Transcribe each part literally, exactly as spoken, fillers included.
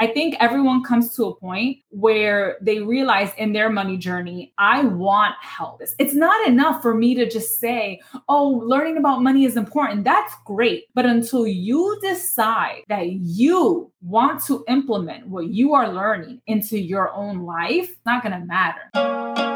I think everyone comes to a point where they realize in their money journey, I want help. It's not enough for me to just say, oh, learning about money is important. That's great. But until you decide that you want to implement what you are learning into your own life, it's not going to matter.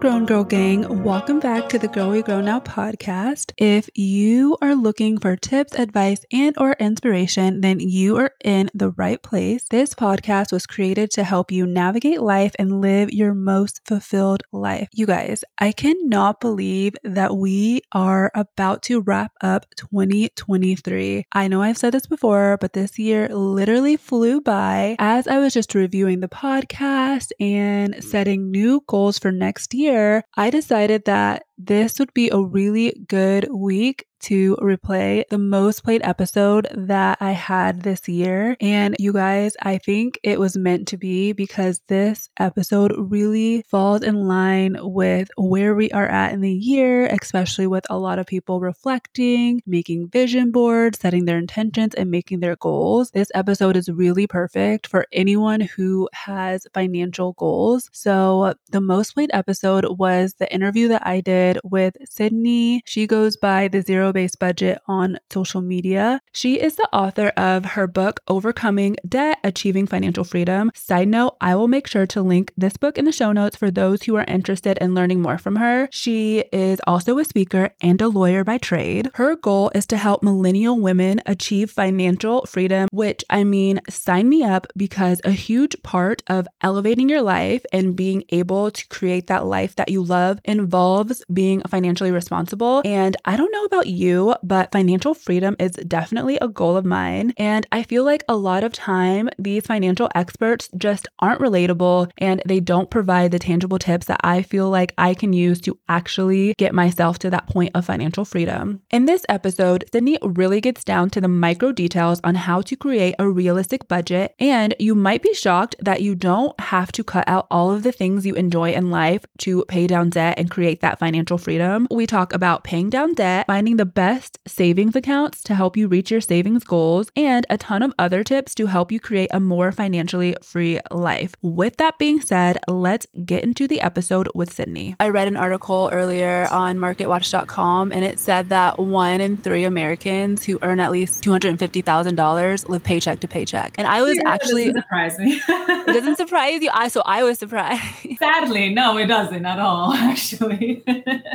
Grown Girl Gang, welcome back to the Girl We Grow Now podcast. If you are looking for tips, advice, and or inspiration, then you are in the right place. This podcast was created to help you navigate life and live your most fulfilled life. You guys, I cannot believe that we are about to wrap up twenty twenty-three. I know I've said this before, but this year literally flew by. As I was just reviewing the podcast and setting new goals for next year, Year, I decided that this would be a really good week to replay the most played episode that I had this year. And you guys, I think it was meant to be because this episode really falls in line with where we are at in the year, especially with a lot of people reflecting, making vision boards, setting their intentions, and making their goals. This episode is really perfect for anyone who has financial goals. So the most played episode was the interview that I did with Sydney. She goes by the Zero Based Budget on social media. She is the author of her book, Overcoming Debt, Achieving Financial Freedom. Side note, I will make sure to link this book in the show notes for those who are interested in learning more from her. She is also a speaker and a lawyer by trade. Her goal is to help millennial women achieve financial freedom, which, I mean, sign me up, because a huge part of elevating your life and being able to create that life that you love involves being financially responsible. And I don't know about you, but financial freedom is definitely a goal of mine. And I feel like a lot of time, these financial experts just aren't relatable and they don't provide the tangible tips that I feel like I can use to actually get myself to that point of financial freedom. In this episode, Sydney really gets down to the micro details on how to create a realistic budget. And you might be shocked that you don't have to cut out all of the things you enjoy in life to pay down debt and create that financial freedom. We talk about paying down debt, finding the best savings accounts to help you reach your savings goals, and a ton of other tips to help you create a more financially free life. With that being said, let's get into the episode with Sydney. I read an article earlier on market watch dot com and it said that one in three Americans who earn at least two hundred fifty thousand dollars live paycheck to paycheck. And I was yeah, actually... It doesn't surprise me. It doesn't surprise you? I, so I was surprised. Sadly, no, it doesn't at all, actually.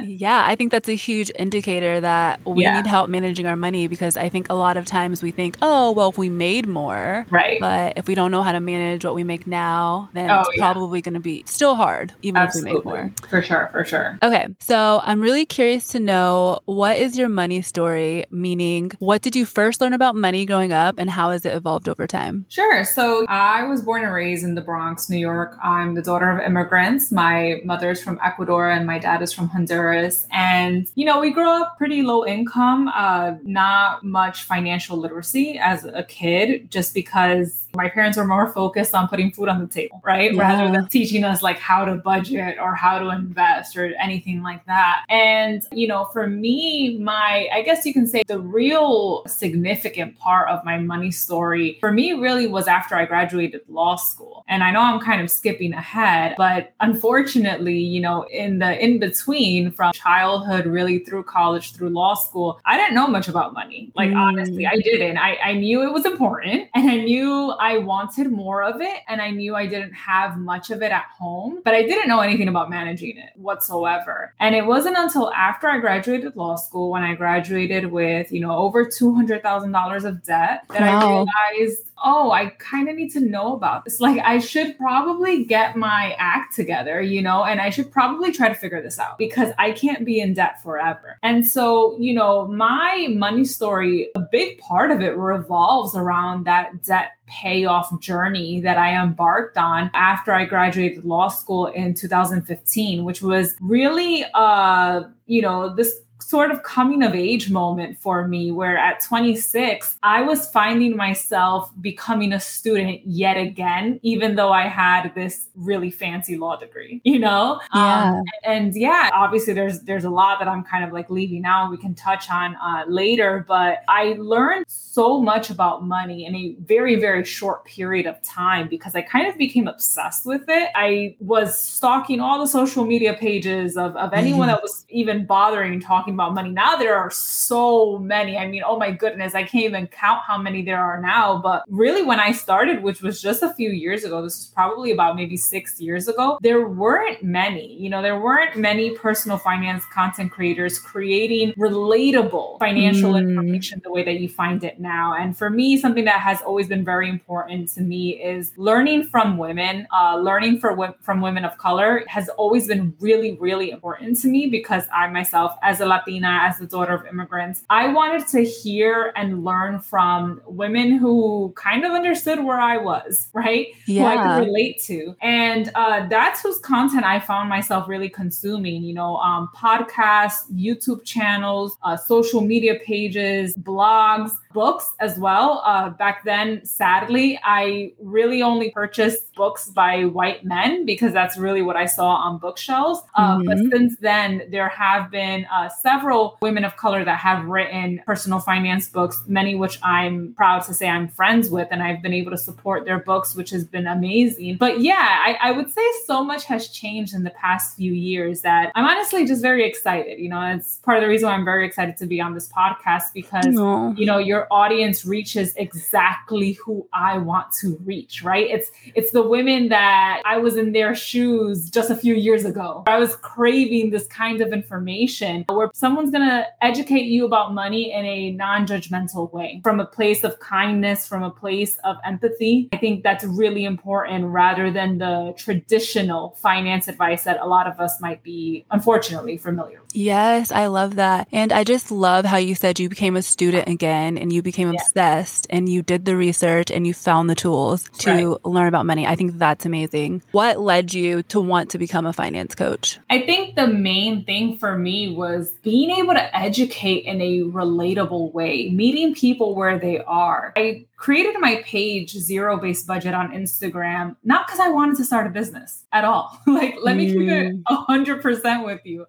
Yeah, I think that's a huge indicator that we yeah. need help managing our money, because I think a lot of times we think, oh, well, if we made more, right? But if we don't know how to manage what we make now, then oh, it's yeah. probably going to be still hard, even Absolutely. if we make more. For sure. For sure. Okay. So I'm really curious to know, what is your money story? Meaning, what did you first learn about money growing up and how has it evolved over time? Sure. So I was born and raised in the Bronx, New York. I'm the daughter of immigrants. My mother's from Ecuador and my dad is from Honduras. And, you know, we grew up pretty low income, uh, not much financial literacy as a kid, just because my parents were more focused on putting food on the table, right? Yeah. Rather than teaching us like how to budget or how to invest or anything like that. And, you know, for me, my, I guess you can say the real significant part of my money story for me really was after I graduated law school. And I know I'm kind of skipping ahead, but unfortunately, you know, in the in between from childhood, really through college, through law school, I didn't know much about money. Like, mm. honestly, I didn't. I, I knew it was important and I knew I wanted more of it. And I knew I didn't have much of it at home, but I didn't know anything about managing it whatsoever. And it wasn't until after I graduated law school, when I graduated with, you know, over two hundred thousand dollars of debt, that wow. I realized, oh, I kind of need to know about this. Like, I should probably get my act together, you know, and I should probably try to figure this out because I can't be in debt forever. And so, you know, my money story, a big part of it revolves around that debt payoff journey that I embarked on after I graduated law school in two thousand fifteen, which was really, uh, you know, this sort of coming of age moment for me, where at twenty-six, I was finding myself becoming a student yet again, even though I had this really fancy law degree, you know? Yeah. Um, and yeah, obviously there's, there's a lot that I'm kind of like leaving out. We can touch on uh, later, but I learned so much about money in a very, very short period of time because I kind of became obsessed with it. I was stalking all the social media pages of, of anyone that was even bothering talking about money. Now there are so many. I mean, oh my goodness, I can't even count how many there are now. But really when I started, which was just a few years ago, this was probably about maybe six years ago, there weren't many, you know, there weren't many personal finance content creators creating relatable financial mm. information the way that you find it now. And for me, something that has always been very important to me is learning from women, uh, learning for w- from women of color has always been really, really important to me because I myself, as a Latina, as the daughter of immigrants, I wanted to hear and learn from women who kind of understood where I was, right? Yeah. Who I could relate to. And uh, that's whose content I found myself really consuming, you know, um, podcasts, YouTube channels, uh, social media pages, blogs, books as well. Uh, back then, sadly, I really only purchased books by white men because that's really what I saw on bookshelves. Uh, mm-hmm. But since then, there have been uh, several women of color that have written personal finance books, many which I'm proud to say I'm friends with, and I've been able to support their books, which has been amazing. But yeah, I, I would say so much has changed in the past few years that I'm honestly just very excited. You know, it's part of the reason why I'm very excited to be on this podcast because, Aww. you know, you're Your audience reaches exactly who I want to reach, right? It's it's the women that I was in their shoes just a few years ago. I was craving this kind of information where someone's going to educate you about money in a non-judgmental way, from a place of kindness, from a place of empathy. I think that's really important rather than the traditional finance advice that a lot of us might be, unfortunately, familiar with. Yes, I love that. And I just love how you said you became a student again and you became yeah. obsessed and you did the research and you found the tools to right. learn about money. I think that's amazing. What led you to want to become a finance coach? I think the main thing for me was being able to educate in a relatable way, meeting people where they are. I created my page Zero-Based Budget on Instagram, not because I wanted to start a business at all. Like, let me keep it a hundred percent with you.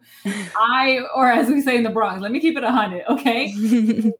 I, or as we say in the Bronx, let me keep it a hundred. Okay.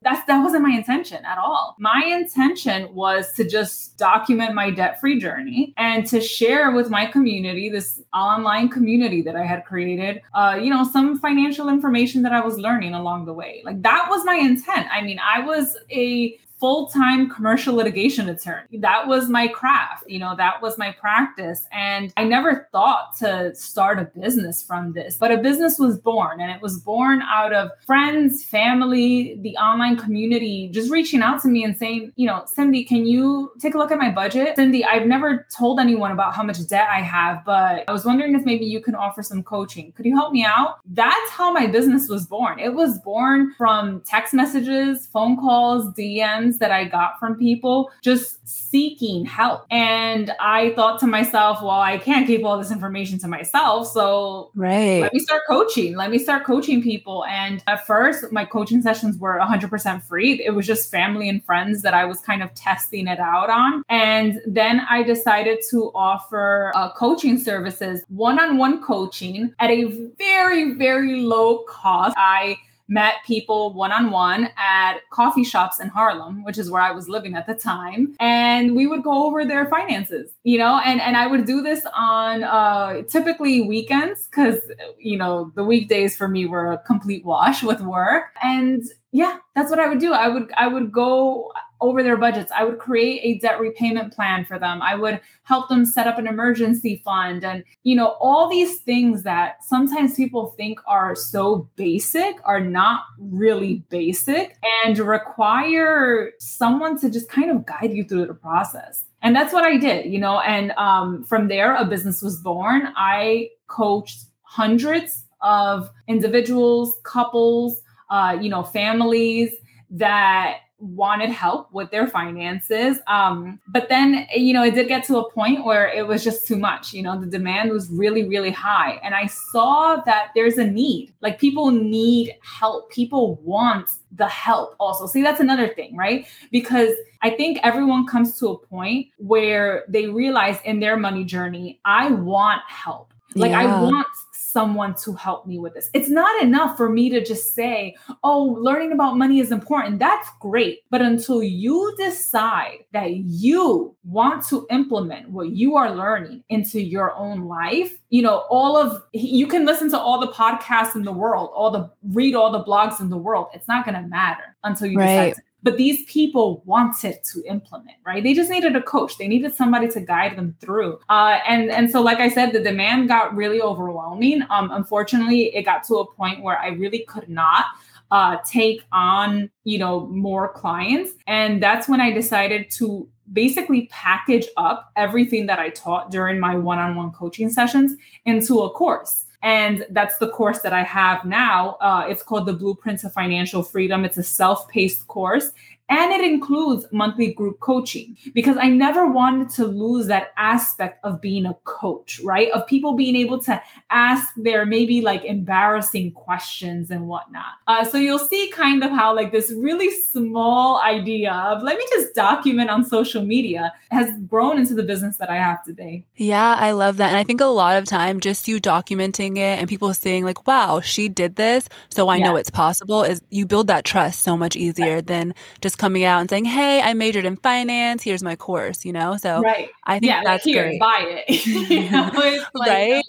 That's, that wasn't my intention at all. My intention was to just document my debt-free journey and to share with my community, this online community that I had created, uh, you know, some financial information that I was learning along the way. Like that was my intent. I mean, I was a full-time commercial litigation attorney. That was my craft, you know, that was my practice. And I never thought to start a business from this, but a business was born and it was born out of friends, family, the online community, just reaching out to me and saying, you know, Cindy, can you take a look at my budget? Cindy, I've never told anyone about how much debt I have, but I was wondering if maybe you can offer some coaching. Could you help me out? That's how my business was born. It was born from text messages, phone calls, D Ms, that I got from people just seeking help. And I thought to myself, well, I can't keep all this information to myself. So right. let me start coaching. Let me start coaching people. And at first, my coaching sessions were one hundred percent free. It was just family and friends that I was kind of testing it out on. And then I decided to offer uh, coaching services, one-on-one coaching at a very, very low cost. I met people one-on-one at coffee shops in Harlem, which is where I was living at the time. And we would go over their finances, you know, and, and I would do this on uh, typically weekends because, you know, the weekdays for me were a complete wash with work. And yeah, that's what I would do. I would, I would go over their budgets. I would create a debt repayment plan for them. I would help them set up an emergency fund. And, you know, all these things that sometimes people think are so basic are not really basic and require someone to just kind of guide you through the process. And that's what I did, you know, and um, from there, a business was born. I coached hundreds of individuals, couples, uh, you know, families that wanted help with their finances. Um, but then, you know, it did get to a point where it was just too much. You know, the demand was really, really high. And I saw that there's a need, like people need help. People want the help also. See, that's another thing, right? Because I think everyone comes to a point where they realize in their money journey, I want help. Like yeah. I want someone to help me with this. It's not enough for me to just say, oh, learning about money is important. That's great. But until you decide that you want to implement what you are learning into your own life, you know, all of, you can listen to all the podcasts in the world, all the, read all the blogs in the world. It's not going to matter until you right. decide to. But these people wanted to implement, right? They just needed a coach. They needed somebody to guide them through. Uh, and, and so, like I said, the demand got really overwhelming. Um, unfortunately, it got to a point where I really could not uh, take on, you know, more clients. And that's when I decided to basically package up everything that I taught during my one-on-one coaching sessions into a course. And that's the course that I have now. Uh, it's called the Blueprints of Financial Freedom. It's a self-paced course. And it includes monthly group coaching because I never wanted to lose that aspect of being a coach, right? Of people being able to ask their maybe like embarrassing questions and whatnot. Uh, so you'll see kind of how like this really small idea of let me just document on social media has grown into the business that I have today. Yeah, I love that. And I think a lot of time just you documenting it and people saying like, wow, she did this. So I yeah. know it's possible is you build that trust so much easier right. than just coming out and saying, hey, I majored in finance. Here's my course, you know? So right. I think yeah, that's like here, great. Buy it. You know, it's like, right?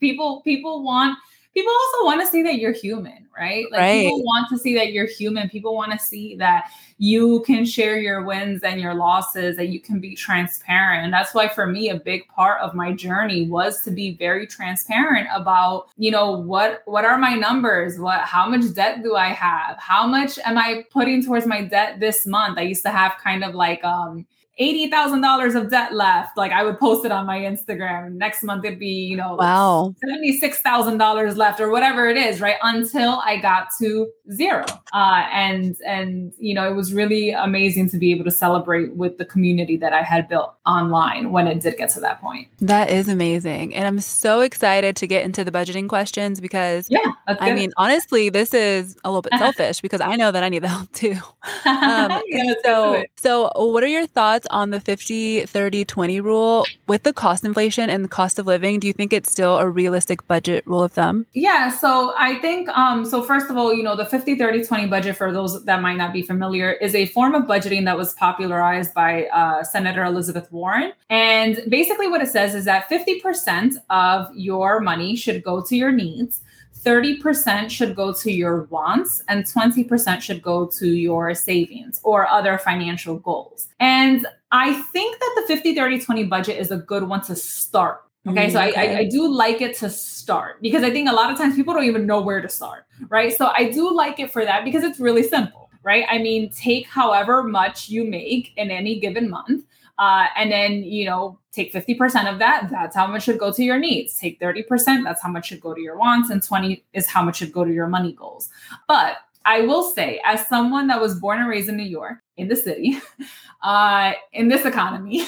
People, people want, people also want to see that you're human, right? Like right. people want to see that you're human. People want to see that you can share your wins and your losses, that you can be transparent. And that's why for me, a big part of my journey was to be very transparent about, you know, what, what are my numbers? What, how much debt do I have? How much am I putting towards my debt this month? I used to have kind of like, um, eighty thousand dollars of debt left. Like I would post it on my Instagram. Next month it'd be, you know, wow. seventy-six thousand dollars left or whatever it is, right? Until I got to zero. Uh, and, and, you know, it was really amazing to be able to celebrate with the community that I had built online when it did get to that point. That is amazing. And I'm so excited to get into the budgeting questions because yeah, I mean, honestly, this is a little bit selfish because I know that I need the help too. Um, yeah, so, so what are your thoughts on the fifty, thirty, twenty rule with the cost inflation and the cost of living? Do you think it's still a realistic budget rule of thumb? Yeah. So I think, um, so first of all, you know, the fifty, thirty, twenty budget for those that might not be familiar is a form of budgeting that was popularized by uh, Senator Elizabeth Warren. And basically what it says is that fifty percent of your money should go to your needs. thirty percent should go to your wants and twenty percent should go to your savings or other financial goals. And I think that the fifty, thirty, twenty budget is a good one to start. Okay. So I, I, I do like it to start because I think a lot of times people don't even know where to start. Right. So I do like it for that because it's really simple, right? I mean, take however much you make in any given month. Uh, and then, you know, take fifty percent of that. That's how much should go to your needs. Take thirty percent. That's how much should go to your wants. And twenty is how much should go to your money goals. But I will say, as someone that was born and raised in New York, in the city, uh, in this economy,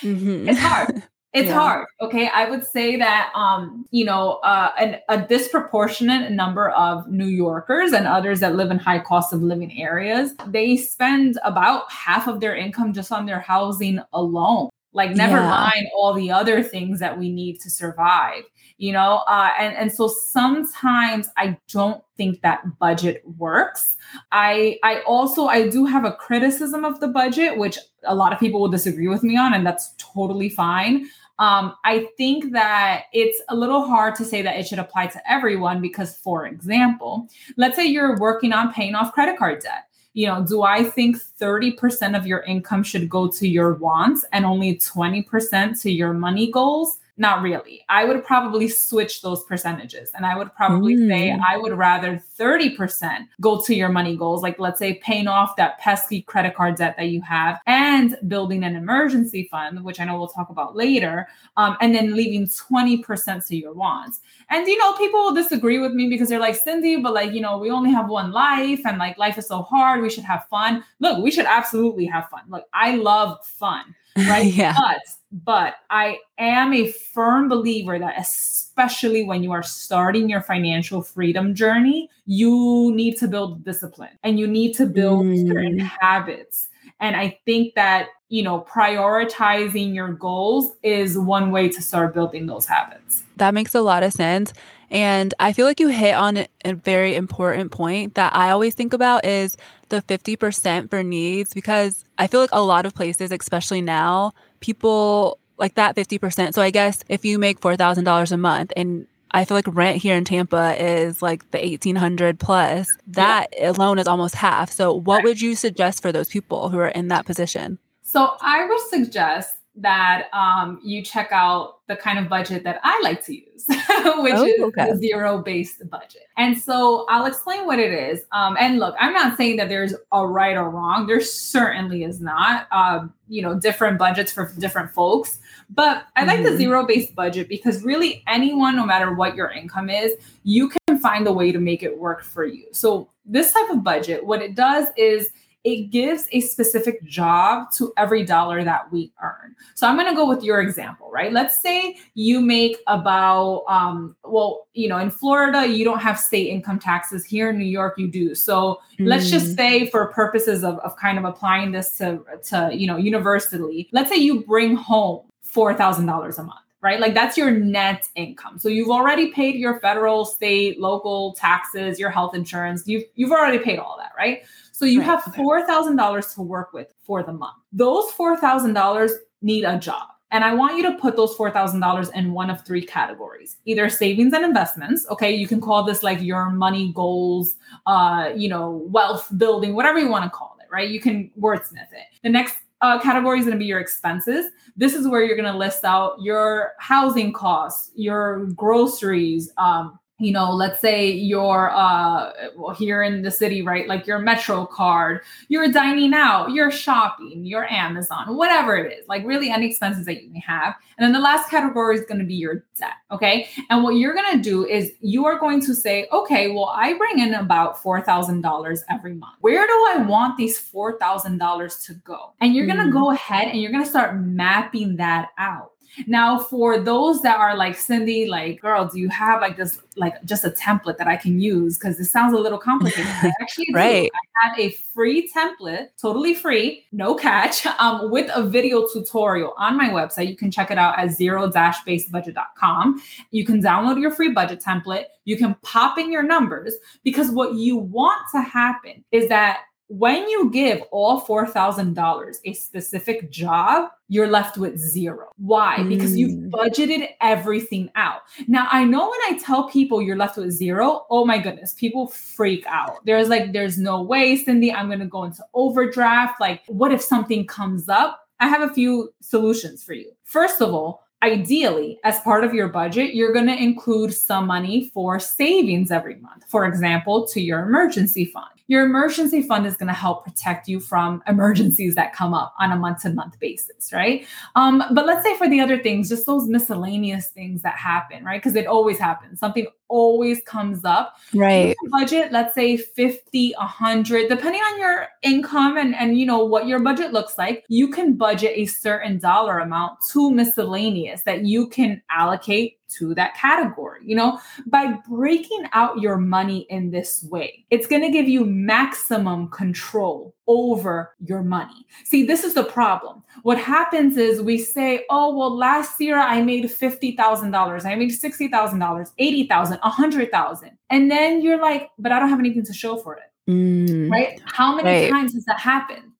mm-hmm. it's hard. It's yeah. hard. Okay. I would say that, um, you know, uh, an, a disproportionate number of New Yorkers and others that live in high cost of living areas, they spend about half of their income just on their housing alone. Like never yeah. mind all the other things that we need to survive, you know? Uh, and, and so sometimes I don't think that budget works. I, I also, I do have a criticism of the budget, which a lot of people will disagree with me on, and that's totally fine. Um, I think that it's a little hard to say that it should apply to everyone because, for example, let's say you're working on paying off credit card debt. You know, do I think thirty percent of your income should go to your wants and only twenty percent to your money goals? Not really. I would probably switch those percentages. And I would probably mm. say I would rather thirty percent go to your money goals. Like, let's say paying off that pesky credit card debt that you have and building an emergency fund, which I know we'll talk about later, um, and then leaving twenty percent to your wants. And, you know, people will disagree with me because they're like, Cindy, but like, you know, we only have one life and like life is so hard. We should have fun. Look, we should absolutely have fun. Look, I love fun. Right. Yeah. But, but I am a firm believer that especially when you are starting your financial freedom journey, you need to build discipline and you need to build mm. certain habits. And I think that, you know, prioritizing your goals is one way to start building those habits. That makes a lot of sense. And I feel like you hit on a very important point that I always think about is the fifty percent for needs, because I feel like a lot of places, especially now, people like that fifty percent. So I guess if you make four thousand dollars a month, and I feel like rent here in Tampa is like the eighteen hundred plus, that alone is almost half. So what would you suggest for those people who are in that position? So I would suggest that um, you check out the kind of budget that I like to use, which oh, is okay. the zero-based budget. And so I'll explain what it is. Um, and look, I'm not saying that there's a right or wrong. There certainly is not, uh, you know, different budgets for different folks. But I like mm-hmm. the zero-based budget because really anyone, no matter what your income is, you can find a way to make it work for you. So this type of budget, what it does is it gives a specific job to every dollar that we earn. So I'm going to go with your example, right? Let's say you make about, um, well, you know, in Florida, you don't have state income taxes. Here in New York, you do. So mm. let's just say for purposes of, of kind of applying this to, to, you know, universally, let's say you bring home four thousand dollars a month. Right? Like that's your net income. So you've already paid your federal, state, local taxes, your health insurance. You've, you've already paid all that, right? So you right. have four thousand dollars to work with for the month. Those four thousand dollars need a job. And I want you to put those four thousand dollars in one of three categories, either savings and investments. Okay. You can call this like your money goals, uh, you know, wealth building, whatever you want to call it, right? You can wordsmith it. The next Uh, category is going to be your expenses. This is where you're going to list out your housing costs, your groceries, um, you know, let's say your, uh, well, here in the city, right? Like your Metro card, your dining out, your shopping, your Amazon, whatever it is, like really any expenses that you may have. And then the last category is going to be your debt. Okay. And what you're going to do is you are going to say, okay, well, I bring in about four thousand dollars every month. Where do I want these four thousand dollars to go? And you're mm. going to go ahead and you're going to start mapping that out. Now, for those that are like, Cindy, like, girl, do you have like this, like just a template that I can use? Because it sounds a little complicated. I actually right. do. I have a free template, totally free, no catch, um, with a video tutorial on my website. You can check it out at zero dash based budget dot com. You can download your free budget template. You can pop in your numbers, because what you want to happen is that when you give all four thousand dollars a specific job, you're left with zero. Why? Mm. Because you've budgeted everything out. Now, I know when I tell people you're left with zero, oh my goodness, people freak out. There's like, there's no way, Cindy, I'm going to go into overdraft. Like, what if something comes up? I have a few solutions for you. First of all, ideally, as part of your budget, you're going to include some money for savings every month. For example, to your emergency fund. Your emergency fund is going to help protect you from emergencies that come up on a month-to-month basis, right? Um, but let's say for the other things, just those miscellaneous things that happen, right? Because it always happens. Something always comes up. Right. Budget, let's say fifty, one hundred, depending on your income and, and, you know, what your budget looks like, you can budget a certain dollar amount to miscellaneous that you can allocate to that category. You know, by breaking out your money in this way, it's going to give you maximum control over your money. See, this is the problem. What happens is we say, oh, well, last year I made fifty thousand dollars. I made sixty thousand dollars, eighty thousand dollars, one hundred thousand dollars. And then you're like, but I don't have anything to show for it. Mm, right? How many right. times has that happened?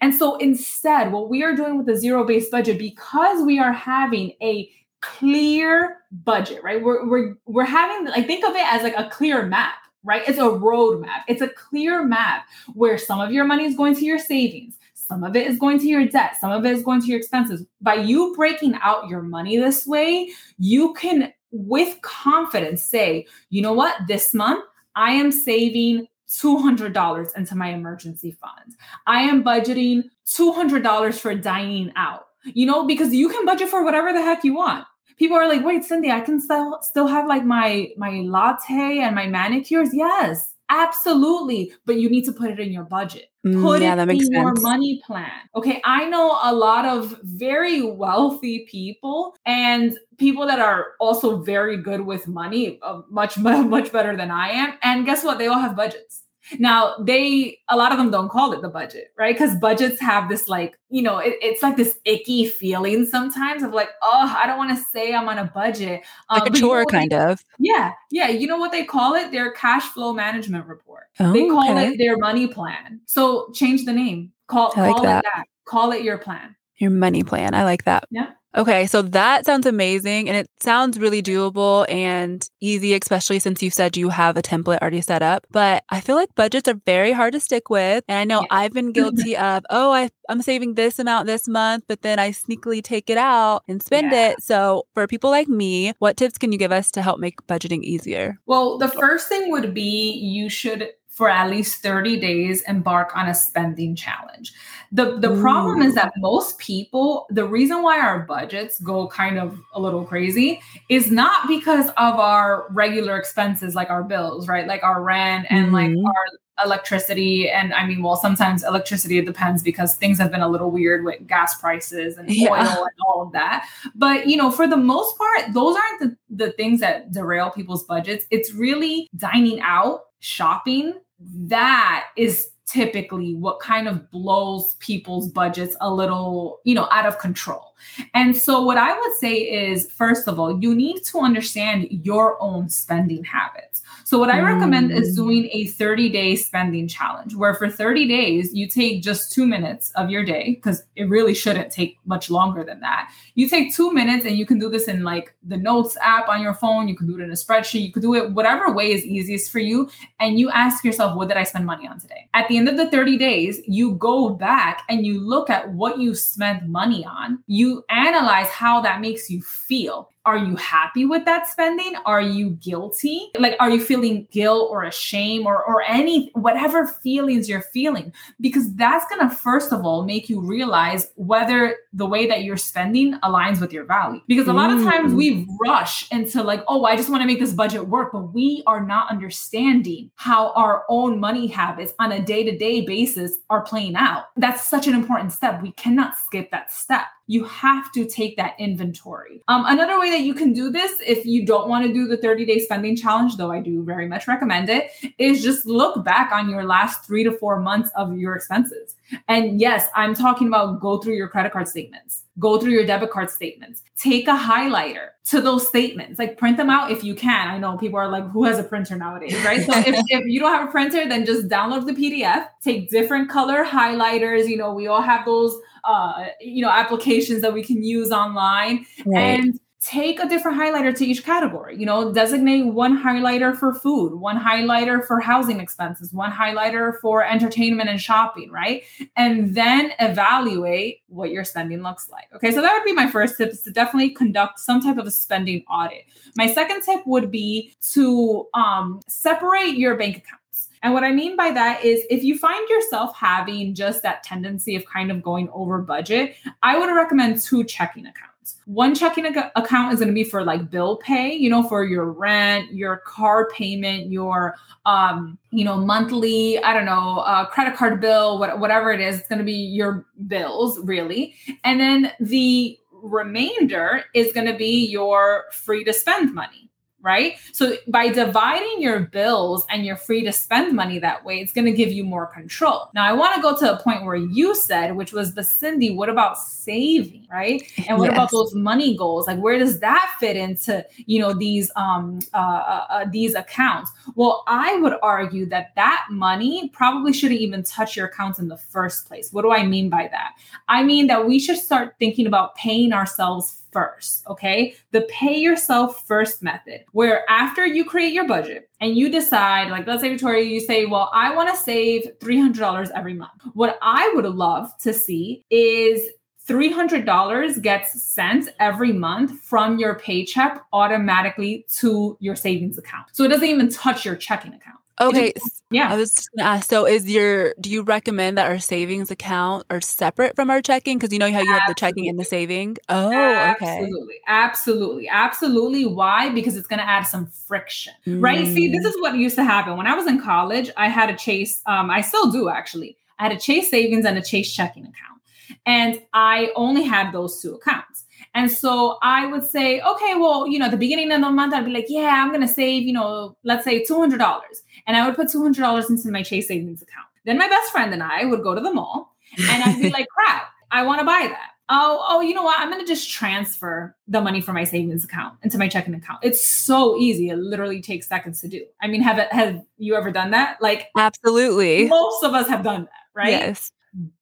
And so instead, what we are doing with the zero-based budget, because we are having a clear budget, right? We're, we're, we're having, like, think of it as like a clear map, right? It's a roadmap. It's a clear map where some of your money is going to your savings. Some of it is going to your debt. Some of it is going to your expenses. By you breaking out your money this way, you can with confidence say, you know what, this month I am saving two hundred dollars into my emergency fund. I am budgeting two hundred dollars for dining out, you know, because you can budget for whatever the heck you want. People are like, wait, Cindy, I can still, still have like my, my latte and my manicures. Yes, absolutely. But you need to put it in your budget. Put yeah, it in sense. Your money plan. Okay. I know a lot of very wealthy people and people that are also very good with money, uh, much, much better than I am. And guess what? They all have budgets. Now they, a lot of them don't call it the budget, right? Because budgets have this like, you know, it, it's like this icky feeling sometimes of like, oh, I don't want to say I'm on a budget. Um, like a chore, you know, kind they, of. Yeah. Yeah. You know what they call it? Their cash flow management report. Oh, they call okay. it their money plan. So change the name. Call, like call that. it that. Call it your plan. Your money plan. I like that. Yeah. Okay. So that sounds amazing. And it sounds really doable and easy, especially since you said you have a template already set up. But I feel like budgets are very hard to stick with. And I know yeah. I've been guilty of, oh, I, I'm saving this amount this month, but then I sneakily take it out and spend yeah. it. So for people like me, what tips can you give us to help make budgeting easier? Well, the first thing would be you should for at least thirty days, embark on a spending challenge. The the Ooh. problem is that most people, the reason why our budgets go kind of a little crazy is not because of our regular expenses, like our bills, right? Like our rent and mm-hmm. like our electricity. And I mean, well, sometimes electricity, it depends because things have been a little weird with gas prices and yeah. oil and all of that. But, you know, for the most part, those aren't the, the things that derail people's budgets. It's really dining out, shopping. That is typically what kind of blows people's budgets a little, you know, out of control. And so what I would say is, first of all, you need to understand your own spending habits. So what I recommend mm. is doing a thirty-day spending challenge where for thirty days, you take just two minutes of your day, because it really shouldn't take much longer than that. You take two minutes and you can do this in like the notes app on your phone. You can do it in a spreadsheet. You could do it whatever way is easiest for you. And you ask yourself, what did I spend money on today? At the end of the thirty days, you go back and you look at what you spent money on. You You analyze how that makes you feel. Are you happy with that spending? Are you guilty? Like, are you feeling guilt or a shame or, or any, whatever feelings you're feeling? Because that's going to, first of all, make you realize whether the way that you're spending aligns with your value. Because a lot of times we rush into like, oh, I just want to make this budget work. But we are not understanding how our own money habits on a day-to-day basis are playing out. That's such an important step. We cannot skip that step. You have to take that inventory. Um, another way that you can do this, if you don't want to do the thirty-day spending challenge, though I do very much recommend it, is just look back on your last three to four months of your expenses. And yes, I'm talking about go through your credit card statements, go through your debit card statements, take a highlighter to those statements, like print them out if you can. I know people are like, who has a printer nowadays, right? So if, if you don't have a printer, then just download the P D F, take different color highlighters. You know, we all have those Uh, you know, applications that we can use online right. and take a different highlighter to each category, you know, designate one highlighter for food, one highlighter for housing expenses, one highlighter for entertainment and shopping, right? And then evaluate what your spending looks like. Okay. So that would be my first tip, is to definitely conduct some type of a spending audit. My second tip would be to um, separate your bank account. And what I mean by that is if you find yourself having just that tendency of kind of going over budget, I would recommend two checking accounts. One checking ac- account is going to be for like bill pay, you know, for your rent, your car payment, your, um, you know, monthly, I don't know, uh, credit card bill, what, whatever it is, it's going to be your bills really. And then the remainder is going to be your free to spend money. Right? So by dividing your bills and you're free to spend money that way, it's going to give you more control. Now I want to go to a point where you said, which was the Cindy, what about saving? Right. And what yes. about those money goals? Like where does that fit into, you know, these, um, uh, uh, these accounts? Well, I would argue that that money probably shouldn't even touch your accounts in the first place. What do I mean by that? I mean that we should start thinking about paying ourselves first, okay? The pay yourself first method, where after you create your budget and you decide, like, let's say, Victoria, you say, well, I want to save three hundred dollars every month. What I would love to see is three hundred dollars gets sent every month from your paycheck automatically to your savings account. So it doesn't even touch your checking account. Okay. Just, yeah. I was just going to ask, so is your, do you recommend that our savings account are separate from our checking? Because you know how you Absolutely. have the checking and the saving? Oh, Absolutely. okay. Absolutely. Absolutely. Absolutely. Why? Because it's going to add some friction, mm. right? See, this is what used to happen. When I was in college, I had a Chase, um, I still do actually. I had a Chase savings and a Chase checking account. And I only had those two accounts. And so I would say, okay, well, you know, at the beginning of the month, I'd be like, yeah, I'm going to save, you know, let's say two hundred dollars. And I would put two hundred dollars into my Chase savings account. Then my best friend and I would go to the mall and I'd be like, crap, I want to buy that. Oh, oh, you know what? I'm going to just transfer the money from my savings account into my checking account. It's so easy. It literally takes seconds to do. I mean, have it, have you ever done that? Like, absolutely. Most of us have done that, right? Yes.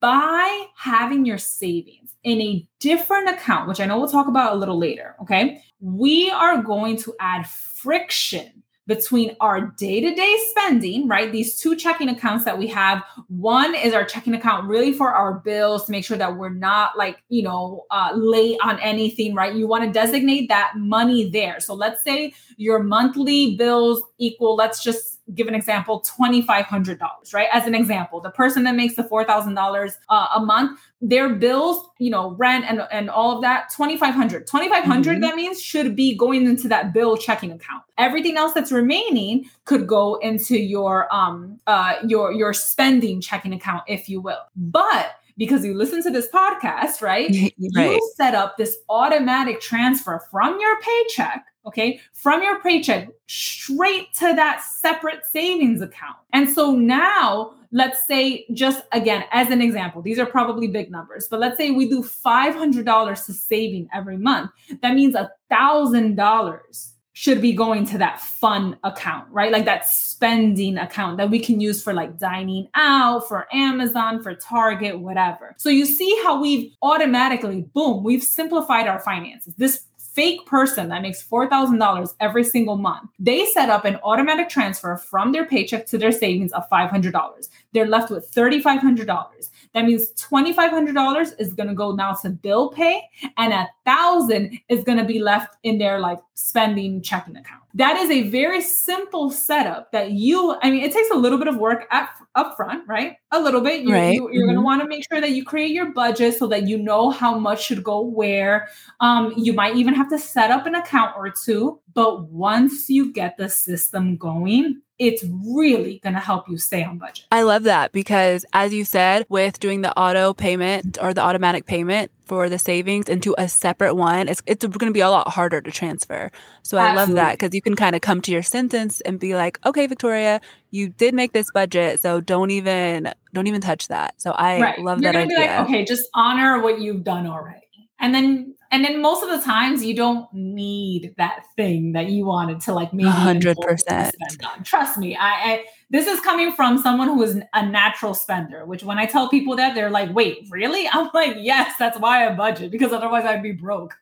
By having your savings in a different account, which I know we'll talk about a little later, okay? We are going to add friction between our day-to-day spending, right? These two checking accounts that we have. One is our checking account really for our bills to make sure that we're not like, you know, uh, late on anything, right? You want to designate that money there. So let's say your monthly bills equal, let's just give an example, two thousand five hundred dollars, right? As an example, the person that makes the four thousand dollars uh, a month, their bills, you know, rent and, and all of that, two thousand five hundred dollars. two thousand five hundred dollars, mm-hmm. that means, should be going into that bill checking account. Everything else that's remaining could go into your um uh your your spending checking account, if you will. But because you listen to this podcast, right? right. You set up this automatic transfer from your paycheck, okay, from your paycheck straight to that separate savings account. And so now, let's say, just again, as an example, these are probably big numbers, but let's say we do five hundred dollars to saving every month. That means one thousand dollars should be going to that fun account, right? Like that spending account that we can use for like dining out, for Amazon, for Target, whatever. So you see how we've automatically, boom, we've simplified our finances. This fake person that makes four thousand dollars every single month, they set up an automatic transfer from their paycheck to their savings of five hundred dollars. They're left with three thousand five hundred dollars. That means two thousand five hundred dollars is going to go now to bill pay, and one thousand dollars is going to be left in their like spending checking account. That is a very simple setup that you, I mean, it takes a little bit of work at, up front, right? A little bit. You, right. you, you're mm-hmm. going to want to make sure that you create your budget so that you know how much should go where. Um, you might even have to set up an account or two. But once you get the system going, it's really going to help you stay on budget. I love that because, as you said, with doing the auto payment or the automatic payment for the savings into a separate one, it's it's going to be a lot harder to transfer. So I Absolutely. love that because you can kind of come to your sentence and be like, okay, Victoria, you did make this budget, so don't even don't even touch that. So I right. love You're that idea. Be like, okay, just honor what you've done already. And then and then most of the times you don't need that thing that you wanted to like maybe one hundred percent. Trust me, I, I this is coming from someone who is a natural spender, which when I tell people that, they're like, wait, really? I'm like, yes, that's why I budget, because otherwise I'd be broke.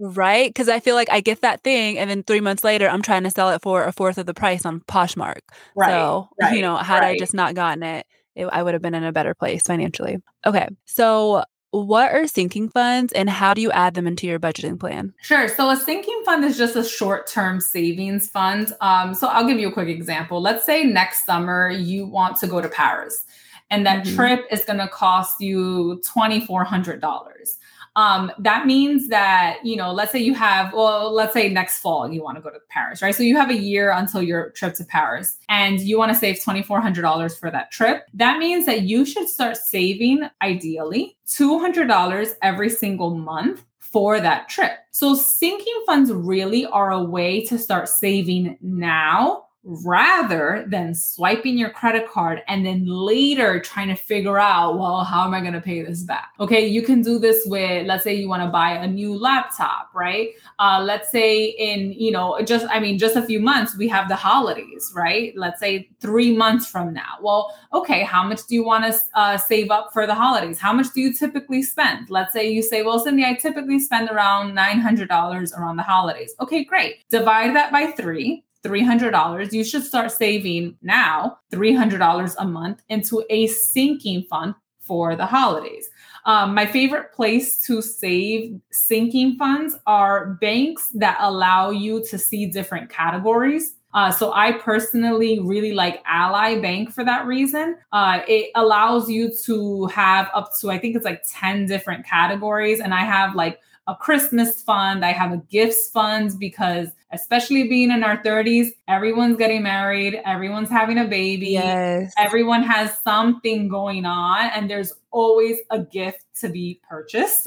Right? Because I feel like I get that thing and then three months later, I'm trying to sell it for a fourth of the price on Poshmark. Right, so, right, you know, had right. I just not gotten it, it, I would have been in a better place financially. Okay. So what are sinking funds and how do you add them into your budgeting plan? Sure. So a sinking fund is just a short-term savings fund. Um, so I'll give you a quick example. Let's say next summer you want to go to Paris and that mm-hmm. trip is going to cost you two thousand four hundred dollars. Um, that means that, you know, let's say you have, well, let's say next fall you want to go to Paris, right? So you have a year until your trip to Paris and you want to save two thousand four hundred dollars for that trip. That means that you should start saving ideally two hundred dollars every single month for that trip. So sinking funds really are a way to start saving now rather than swiping your credit card and then later trying to figure out, well, how am I going to pay this back? Okay, you can do this with, let's say you want to buy a new laptop, right? Uh, let's say in, you know, just, I mean, just a few months, we have the holidays, right? Let's say three months from now. Well, okay, how much do you want to uh, save up for the holidays? How much do you typically spend? Let's say you say, well, Cindy, I typically spend around nine hundred dollars around the holidays. Okay, great. Divide that by three. three hundred dollars, you should start saving now three hundred dollars a month into a sinking fund for the holidays. Um, my favorite place to save sinking funds are banks that allow you to see different categories. Uh, so I personally really like Ally Bank for that reason. Uh, it allows you to have up to, I think it's like ten different categories. And I have like a Christmas fund. I have a gifts fund because especially being in our thirties, everyone's getting married. Everyone's having a baby. Yes. Everyone has something going on and there's always a gift to be purchased.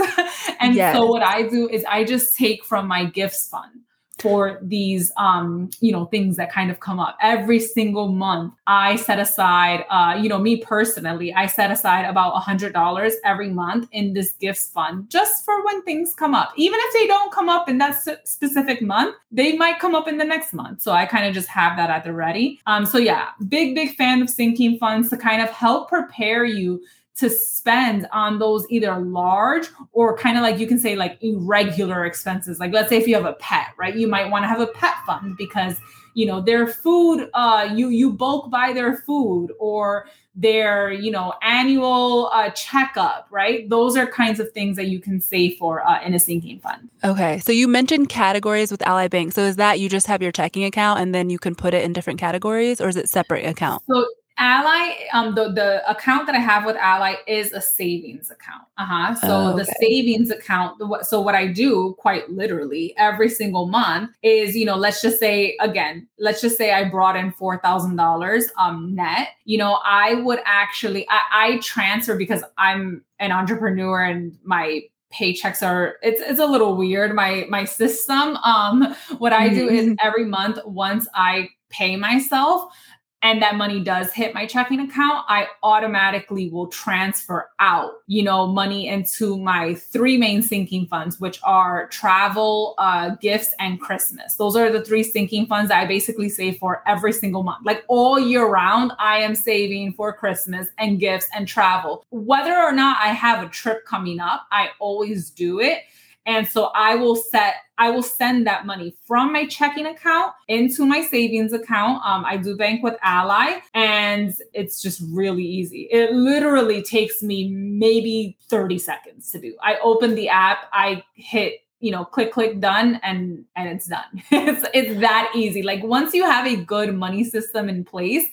And yes. So what I do is I just take from my gifts fund for these, um, you know, things that kind of come up every single month. I set aside, uh, you know, me personally, I set aside about a hundred dollars every month in this gifts fund just for when things come up. Even if they don't come up in that specific month, they might come up in the next month. So I kind of just have that at the ready. Um, so yeah, big, big fan of sinking funds to kind of help prepare you to spend on those either large or kind of like you can say like irregular expenses. Like let's say if you have a pet, right? You might want to have a pet fund because, you know, their food, uh, you, you bulk buy their food or their, you know, annual uh, checkup, right? Those are kinds of things that you can save for uh, in a sinking fund. Okay. So you mentioned categories with Ally Bank. So is that you just have your checking account and then you can put it in different categories or is it separate account? So Ally, um, the, the account that I have with Ally is a savings account. Uh-huh. So oh, okay. The savings account, so what I do quite literally every single month is, you know, let's just say, again, let's just say I brought in four thousand dollars um, net, you know, I would actually, I, I transfer because I'm an entrepreneur and my paychecks are, it's it's a little weird. My, my system, um, what I do is every month, once I pay myself, and that money does hit my checking account, I automatically will transfer out, you know, money into my three main sinking funds, which are travel, uh, gifts, and Christmas. Those are the three sinking funds that I basically save for every single month. Like all year round, I am saving for Christmas and gifts and travel. Whether or not I have a trip coming up, I always do it. And so I will set, I will send that money from my checking account into my savings account. Um, I do bank with Ally and it's just really easy. It literally takes me maybe thirty seconds to do. I open the app, I hit, you know, click, click, done, and, and it's done. it's, it's that easy. Like once you have a good money system in place,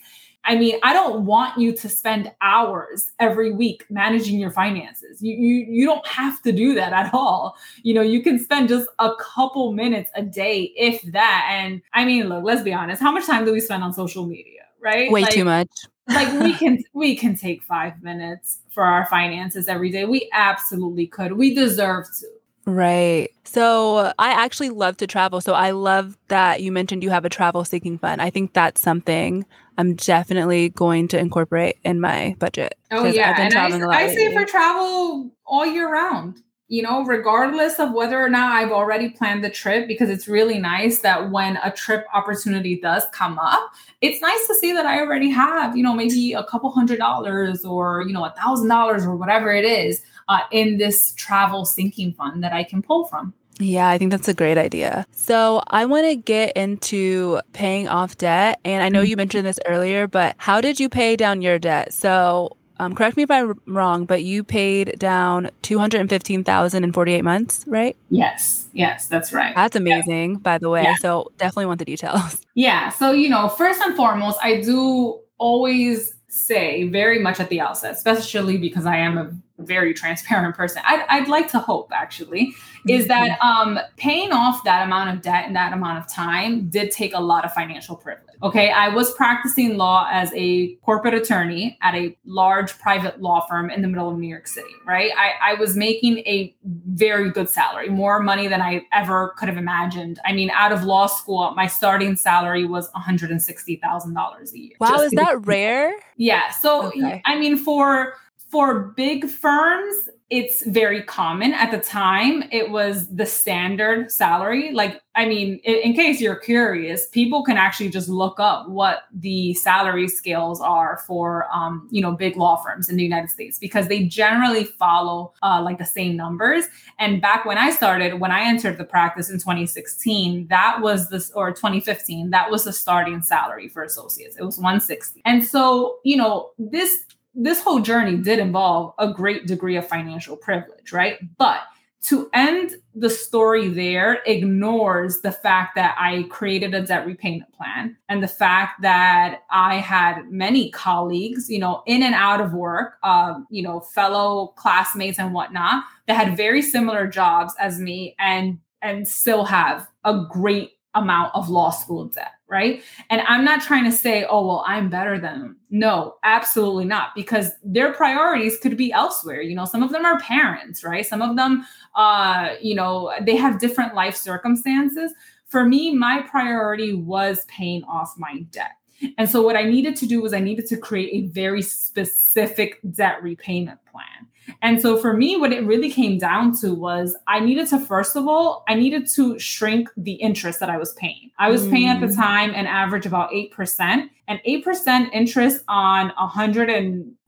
I mean, I don't want you to spend hours every week managing your finances. You, you you don't have to do that at all. You know, you can spend just a couple minutes a day, if that. And I mean, look, let's be honest. How much time do we spend on social media, right? Way like, too much. like we can we can take five minutes for our finances every day. We absolutely could. We deserve to. Right. So I actually love to travel. So I love that you mentioned you have a travel sinking fund. I think that's something I'm definitely going to incorporate in my budget. Oh, yeah. I've been traveling a lot lately. I save for travel all year round, you know, regardless of whether or not I've already planned the trip, because it's really nice that when a trip opportunity does come up, it's nice to see that I already have, you know, maybe a couple hundred dollars or, you know, a thousand dollars or whatever it is. Uh, in this travel sinking fund that I can pull from. Yeah, I think that's a great idea. So I want to get into paying off debt. And I know you mentioned this earlier, but how did you pay down your debt? So um, correct me if I'm wrong, but you paid down two hundred fifteen thousand dollars in forty-eight months, right? Yes. Yes, that's right. That's amazing, yeah. By the way. Yeah. So definitely want the details. Yeah. So, you know, first and foremost, I do always say very much at the outset, especially because I am a very transparent person, I'd, I'd like to hope actually, is that um, paying off that amount of debt in that amount of time did take a lot of financial privilege. Okay. I was practicing law as a corporate attorney at a large private law firm in the middle of New York City, right? I, I was making a very good salary, more money than I ever could have imagined. I mean, out of law school, my starting salary was one hundred sixty thousand dollars a year. Wow. Is that rare? Yeah. So, okay. I mean, for For big firms, it's very common. At the time, it was the standard salary. Like, I mean, in, in case you're curious, people can actually just look up what the salary scales are for, um, you know, big law firms in the United States, because they generally follow uh, like the same numbers. And back when I started, when I entered the practice in twenty sixteen, that was this, or twenty fifteen, that was the starting salary for associates. It was one hundred sixty thousand dollars. And so, you know, this This whole journey did involve a great degree of financial privilege, right? But to end the story there ignores the fact that I created a debt repayment plan and the fact that I had many colleagues, you know, in and out of work, uh, you know, fellow classmates and whatnot that had very similar jobs as me and, and still have a great amount of law school debt, right? And I'm not trying to say, oh, well, I'm better than them. No, absolutely not. Because their priorities could be elsewhere. You know, some of them are parents, right? Some of them, uh, you know, they have different life circumstances. For me, my priority was paying off my debt. And so what I needed to do was I needed to create a very specific debt repayment plan. And so for me, what it really came down to was I needed to, first of all, I needed to shrink the interest that I was paying. I was paying at the time an average about eight percent, and eight percent interest on one hundred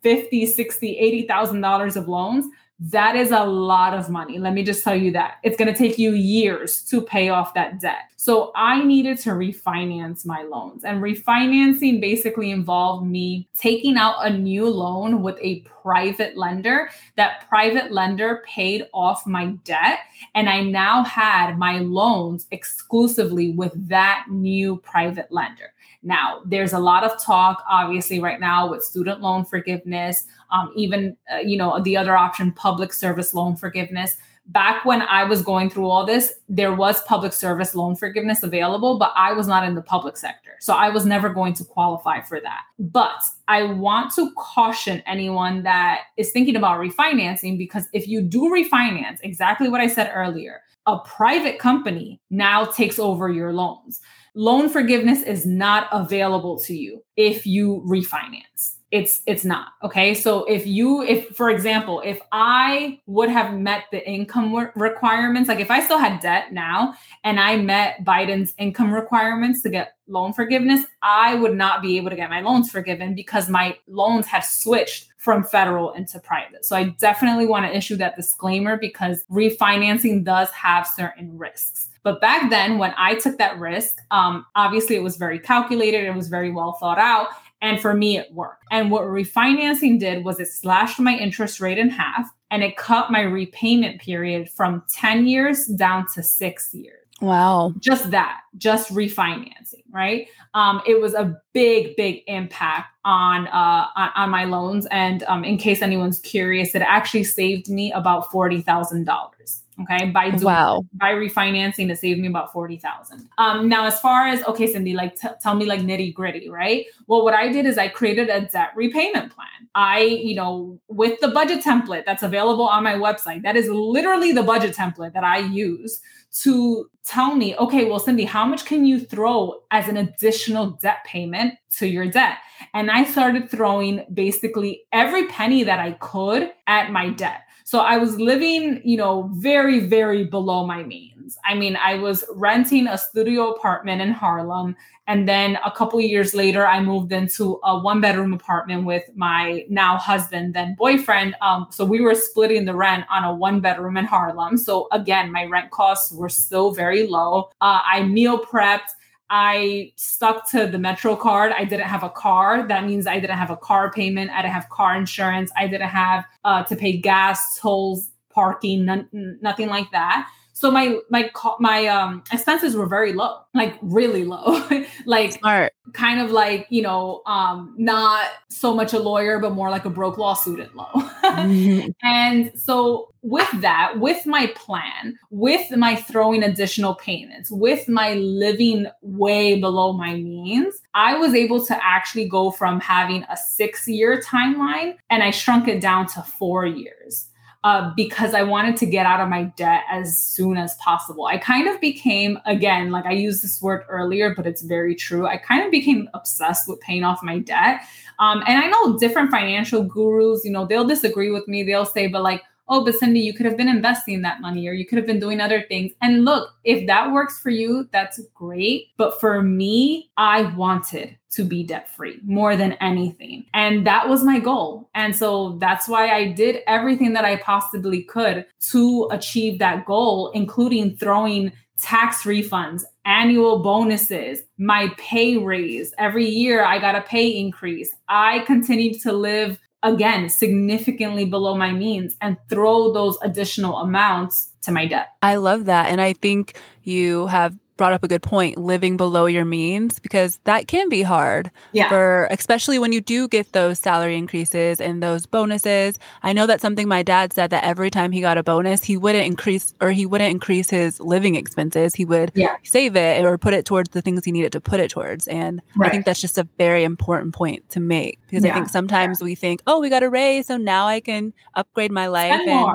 fifty thousand, sixty thousand, eighty thousand dollars of loans. That is a lot of money. Let me just tell you that. It's going to take you years to pay off that debt. So I needed to refinance my loans, and refinancing basically involved me taking out a new loan with a private lender. That private lender paid off my debt, and I now had my loans exclusively with that new private lender. Now, there's a lot of talk, obviously, right now with student loan forgiveness, um, even, uh, you know, the other option, public service loan forgiveness. Back when I was going through all this, there was public service loan forgiveness available, but I was not in the public sector. So I was never going to qualify for that. But I want to caution anyone that is thinking about refinancing, because if you do refinance, exactly what I said earlier, a private company now takes over your loans. Loan forgiveness is not available to you if you refinance. It's it's not. Okay. So if you, if, for example, if I would have met the income requirements, like if I still had debt now and I met Biden's income requirements to get loan forgiveness, I would not be able to get my loans forgiven because my loans have switched from federal into private. So I definitely want to issue that disclaimer because refinancing does have certain risks. But back then when I took that risk, um, obviously it was very calculated. It was very well thought out. And for me, it worked. And what refinancing did was it slashed my interest rate in half, and it cut my repayment period from ten years down to six years. Wow. Just that, just refinancing, right? Um, it was a big, big impact on uh, on, on my loans. And um, in case anyone's curious, it actually saved me about forty thousand dollars. Okay. By doing, wow. by refinancing, it saved me about forty thousand dollars. Um, now, as far as, okay, Cindy, like t- tell me like nitty gritty, right? Well, what I did is I created a debt repayment plan. I, you know, with the budget template that's available on my website, that is literally the budget template that I use to tell me, okay, well, Cindy, how much can you throw as an additional debt payment to your debt? And I started throwing basically every penny that I could at my debt. So I was living, you know, very, very below my means. I mean, I was renting a studio apartment in Harlem. And then a couple of years later, I moved into a one bedroom apartment with my now husband, then boyfriend. Um, so we were splitting the rent on a one bedroom in Harlem. So again, my rent costs were still very low. Uh, I meal prepped. I stuck to the Metro card. I didn't have a car. That means I didn't have a car payment. I didn't have car insurance. I didn't have uh, to pay gas, tolls, parking, none, nothing like that. So my my my um expenses were very low, like really low, like Smart. kind of like, you know, um not so much a lawyer, but more like a broke law student low. Mm-hmm. And so with that, with my plan, with my throwing additional payments, with my living way below my means, I was able to actually go from having a six-year timeline, and I shrunk it down to four years. Uh, because I wanted to get out of my debt as soon as possible. I kind of became, again, like I used this word earlier, but it's very true. I kind of became obsessed with paying off my debt. Um, and I know different financial gurus, you know, they'll disagree with me. They'll say, but like, oh, but Cindy, you could have been investing that money, or you could have been doing other things. And look, if that works for you, that's great. But for me, I wanted to be debt-free more than anything. And that was my goal. And so that's why I did everything that I possibly could to achieve that goal, including throwing tax refunds, annual bonuses, my pay raise. Every year I got a pay increase. I continued to live, again, significantly below my means and throw those additional amounts to my debt. I love that. And I think you have brought up a good point, living below your means, because that can be hard. Yeah. For, especially when you do get those salary increases and those bonuses. I know that's something my dad said, that every time he got a bonus, he wouldn't increase or he wouldn't increase his living expenses. He would yeah. save it or put it towards the things he needed to put it towards. And right. I think that's just a very important point to make, because yeah. I think sometimes yeah. we think, oh, we got a raise, so now I can upgrade my life. And more.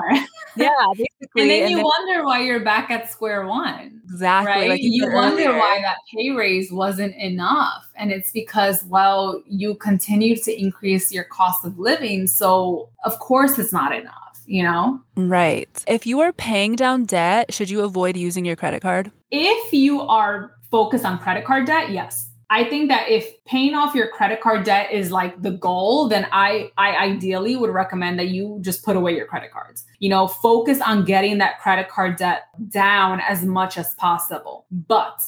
Yeah, basically. And then and you then, wonder why you're back at square one. Exactly. Right? Like, you wonder why that pay raise wasn't enough. And it's because, well, you continue to increase your cost of living. So of course it's not enough, you know? Right. If you are paying down debt, should you avoid using your credit card? If you are focused on credit card debt, yes. I think that if paying off your credit card debt is like the goal, then I, I ideally would recommend that you just put away your credit cards. You know, focus on getting that credit card debt down as much as possible. But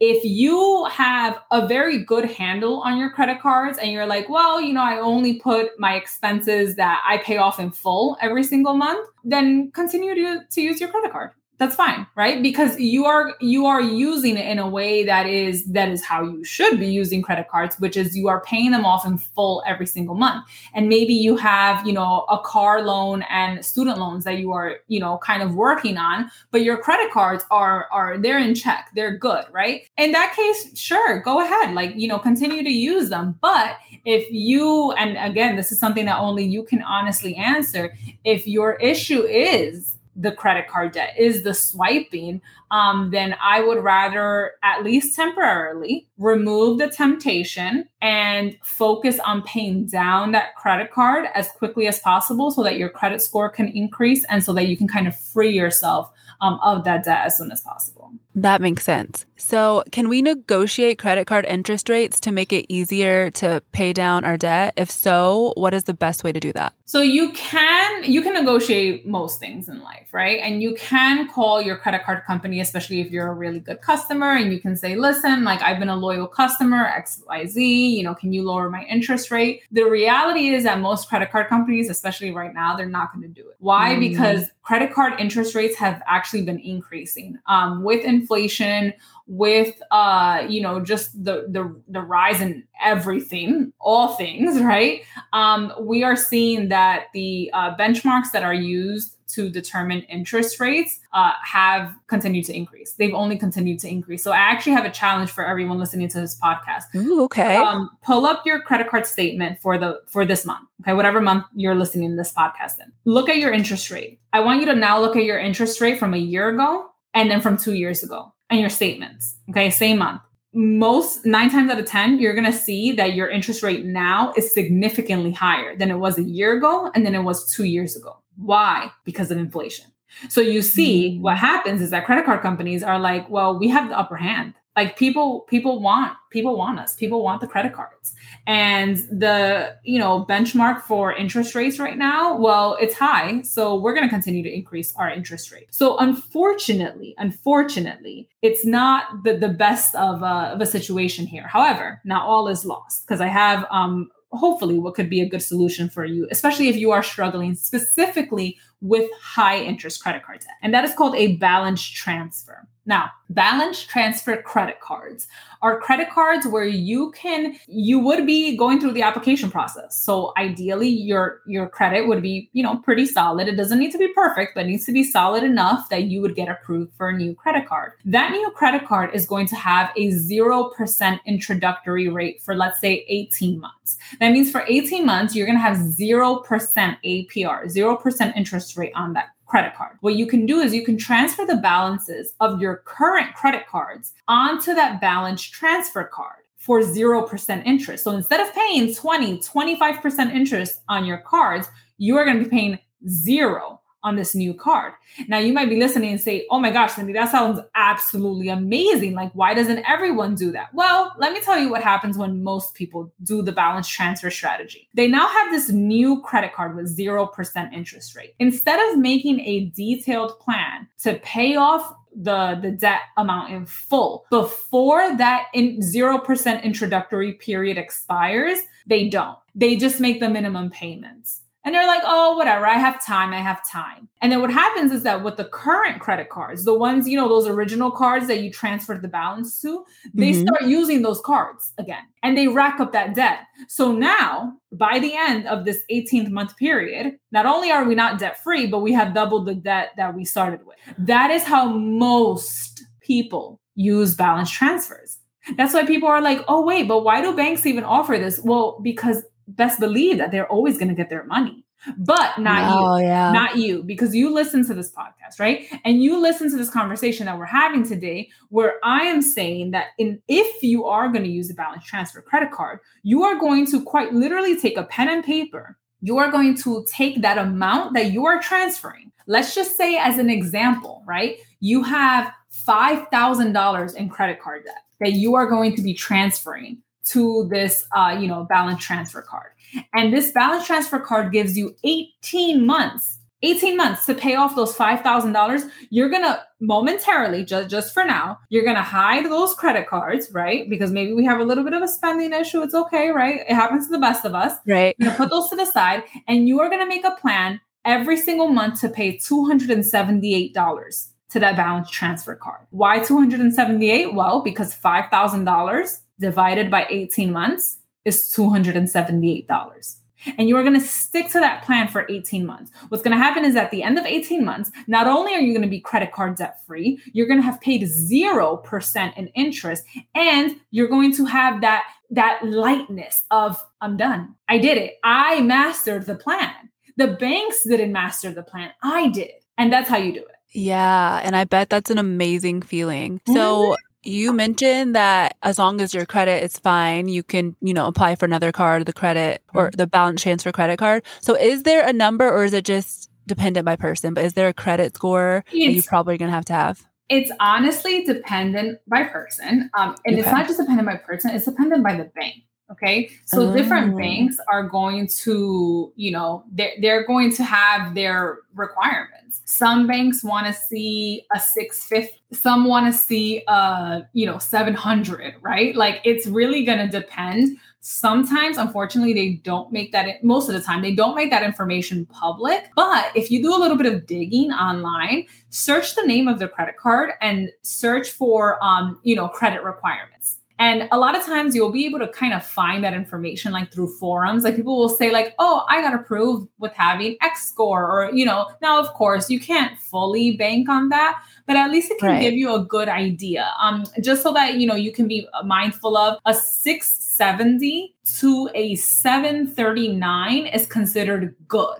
if you have a very good handle on your credit cards and you're like, well, you know, I only put my expenses that I pay off in full every single month, then continue to, to use your credit card. That's fine, right? Because you are you are using it in a way that is that is how you should be using credit cards, which is you are paying them off in full every single month. And maybe you have, you know, a car loan and student loans that you are, you know, kind of working on, but your credit cards are are they're in check, they're good, right? In that case, sure, go ahead, like, you know, continue to use them. But if you, and again, this is something that only you can honestly answer, if your issue is the credit card debt, is the swiping, um, then I would rather at least temporarily remove the temptation and focus on paying down that credit card as quickly as possible so that your credit score can increase and so that you can kind of free yourself um, of that debt as soon as possible. That makes sense. So can we negotiate credit card interest rates to make it easier to pay down our debt? If so, what is the best way to do that? So you can you can negotiate most things in life, right? And you can call your credit card company, especially if you're a really good customer, and you can say, listen, like, I've been a loyal customer, X Y Z, you know, can you lower my interest rate? The reality is that most credit card companies, especially right now, they're not going to do it. Why? Mm-hmm. Because credit card interest rates have actually been increasing um, with inflation, with, uh, you know, just the, the, the rise in everything, all things, right? Um, we are seeing that the uh, benchmarks that are used to determine interest rates uh, have continued to increase. They've only continued to increase. So I actually have a challenge for everyone listening to this podcast. Ooh, okay. Um, pull up your credit card statement for the for this month. Okay, whatever month you're listening to this podcast in. Look at your interest rate. I want you to now look at your interest rate from a year ago and then from two years ago and your statements. Okay, same month. Most nine times out of ten, you're going to see that your interest rate now is significantly higher than it was a year ago and than it was two years ago. Why? Because of inflation. So you see what happens is that credit card companies are like, well, we have the upper hand. Like people, people want, people want us, people want the credit cards. And the, you know, benchmark for interest rates right now, well, it's high. So we're going to continue to increase our interest rate. So unfortunately, unfortunately, it's not the, the best of a, of a situation here. However, not all is lost, because I have, um, hopefully what could be a good solution for you, especially if you are struggling specifically with high interest credit card debt. And that is called a balance transfer. Now, balance transfer credit cards are credit cards where you can, you would be going through the application process. So ideally your, your credit would be, you know, pretty solid. It doesn't need to be perfect, but it needs to be solid enough that you would get approved for a new credit card. That new credit card is going to have a zero percent introductory rate for, let's say, eighteen months. That means for eighteen months, you're going to have zero percent A P R, zero percent interest rate on that credit card. What you can do is you can transfer the balances of your current credit cards onto that balance transfer card for zero percent interest. So instead of paying twenty, twenty-five percent interest on your cards, you are going to be paying zero on this new card. Now you might be listening and say, oh my gosh, Cindy, that sounds absolutely amazing. Like, why doesn't everyone do that? Well, let me tell you what happens when most people do the balance transfer strategy. They now have this new credit card with zero percent interest rate. Instead of making a detailed plan to pay off the, the debt amount in full before that in zero percent introductory period expires, they don't. They just make the minimum payments. And they're like, oh, whatever, I have time, I have time. And then what happens is that with the current credit cards, the ones, you know, those original cards that you transferred the balance to, they mm-hmm. start using those cards again, and they rack up that debt. So now, by the end of this eighteenth month period, not only are we not debt free, but we have doubled the debt that we started with. That is how most people use balance transfers. That's why people are like, oh, wait, but why do banks even offer this? Well, because best believe that they're always going to get their money, but not oh, you, yeah. not you, because you listen to this podcast, right? And you listen to this conversation that we're having today, where I am saying that in, if you are going to use a balance transfer credit card, you are going to quite literally take a pen and paper. You are going to take that amount that you are transferring. Let's just say as an example, right? You have five thousand dollars in credit card debt that you are going to be transferring to this, uh, you know, balance transfer card. And this balance transfer card gives you eighteen months, eighteen months to pay off those five thousand dollars. You're going to momentarily, just, just for now, you're going to hide those credit cards, right? Because maybe we have a little bit of a spending issue. It's okay, right? It happens to the best of us. Right. You're going to put those to the side, and you are going to make a plan every single month to pay two hundred seventy-eight dollars to that balance transfer card. Why two hundred seventy-eight? Well, because five thousand dollars divided by eighteen months is two hundred seventy-eight dollars. And you are going to stick to that plan for eighteen months. What's going to happen is at the end of eighteen months, not only are you going to be credit card debt free, you're going to have paid zero percent in interest, and you're going to have that, that lightness of, I'm done. I did it. I mastered the plan. The banks didn't master the plan. I did. And that's how you do it. Yeah. And I bet that's an amazing feeling. So you mentioned that as long as your credit is fine, you can, you know, apply for another card, the credit or the balance transfer credit card. So is there a number, or is it just dependent by person? But is there a credit score that you're probably going to have to have? It's honestly dependent by person. Um, and okay. It's not just dependent by person. It's dependent by the bank. Okay. So oh. different banks are going to, you know, they're, they're going to have their requirements. Some banks want to see a six fifty, some want to see, uh, you know, seven hundred, right? Like, it's really going to depend. Sometimes, unfortunately, they don't make that, most of the time, they don't make that information public. But if you do a little bit of digging online, search the name of the credit card and search for, um, you know, credit requirements. And a lot of times you'll be able to kind of find that information, like through forums. Like, people will say like, oh, I got approved with having X score, or, you know, now, of course, you can't fully bank on that, but at least it can right. give you a good idea. Um, just so that, you know, you can be mindful of a six seventy to a seven thirty-nine is considered good.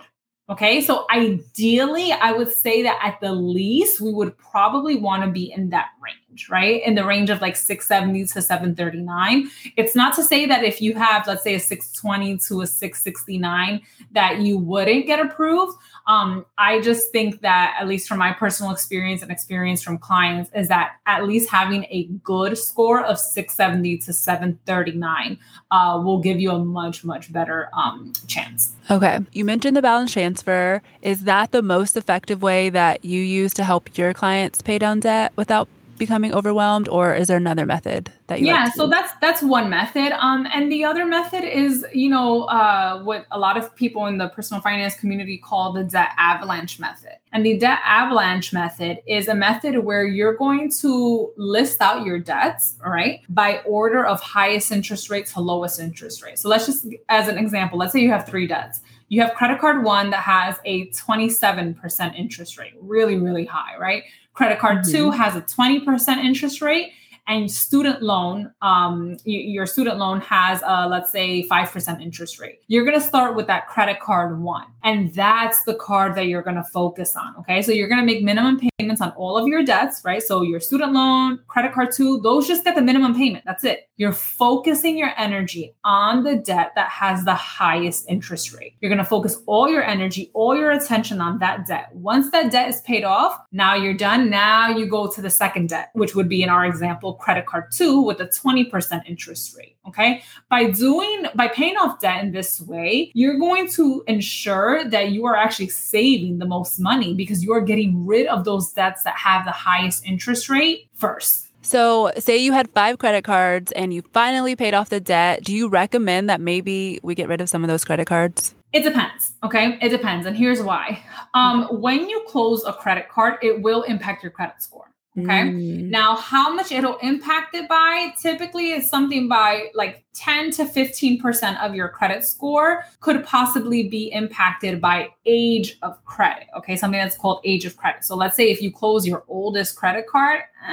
Okay. So ideally, I would say that at the least, we would probably want to be in that range, right? In the range of like six seventy to seven thirty-nine. It's not to say that if you have, let's say, a six twenty to a six sixty-nine, that you wouldn't get approved. Um, I just think that, at least from my personal experience and experience from clients, is that at least having a good score of six seventy to seven thirty-nine uh, will give you a much, much better um, chance. Okay. You mentioned the balance transfer. Is that the most effective way that you use to help your clients pay down debt without becoming overwhelmed, or is there another method that you Yeah, like so that's that's one method. Um, and the other method is, you know, uh, what a lot of people in the personal finance community call the debt avalanche method. And the debt avalanche method is a method where you're going to list out your debts, all right, by order of highest interest rate to lowest interest rate. So let's just, as an example, let's say you have three debts. You have credit card one that has a twenty-seven percent interest rate, really, really high, right? Credit card mm-hmm. two has a twenty percent interest rate, and student loan, um, your student loan has a, let's say, five percent interest rate. You're going to start with that credit card one, and that's the card that you're going to focus on. Okay. So you're going to make minimum payments on all of your debts, right? So your student loan, credit card two, those just get the minimum payment. That's it. You're focusing your energy on the debt that has the highest interest rate. You're going to focus all your energy, all your attention on that debt. Once that debt is paid off, now you're done. Now you go to the second debt, which would be in our example, credit card two with a twenty percent interest rate. Okay. By doing, by paying off debt in this way, you're going to ensure that you are actually saving the most money because you are getting rid of those debts that have the highest interest rate first. So say you had five credit cards and you finally paid off the debt. Do you recommend that maybe we get rid of some of those credit cards? It depends. Okay. It depends. And here's why. Um, when you close a credit card, it will impact your credit score. Okay. Mm. Now, how much it'll impact it by typically is something by like ten to fifteen percent of your credit score could possibly be impacted by age of credit. Okay. Something that's called age of credit. So let's say if you close your oldest credit card, eh,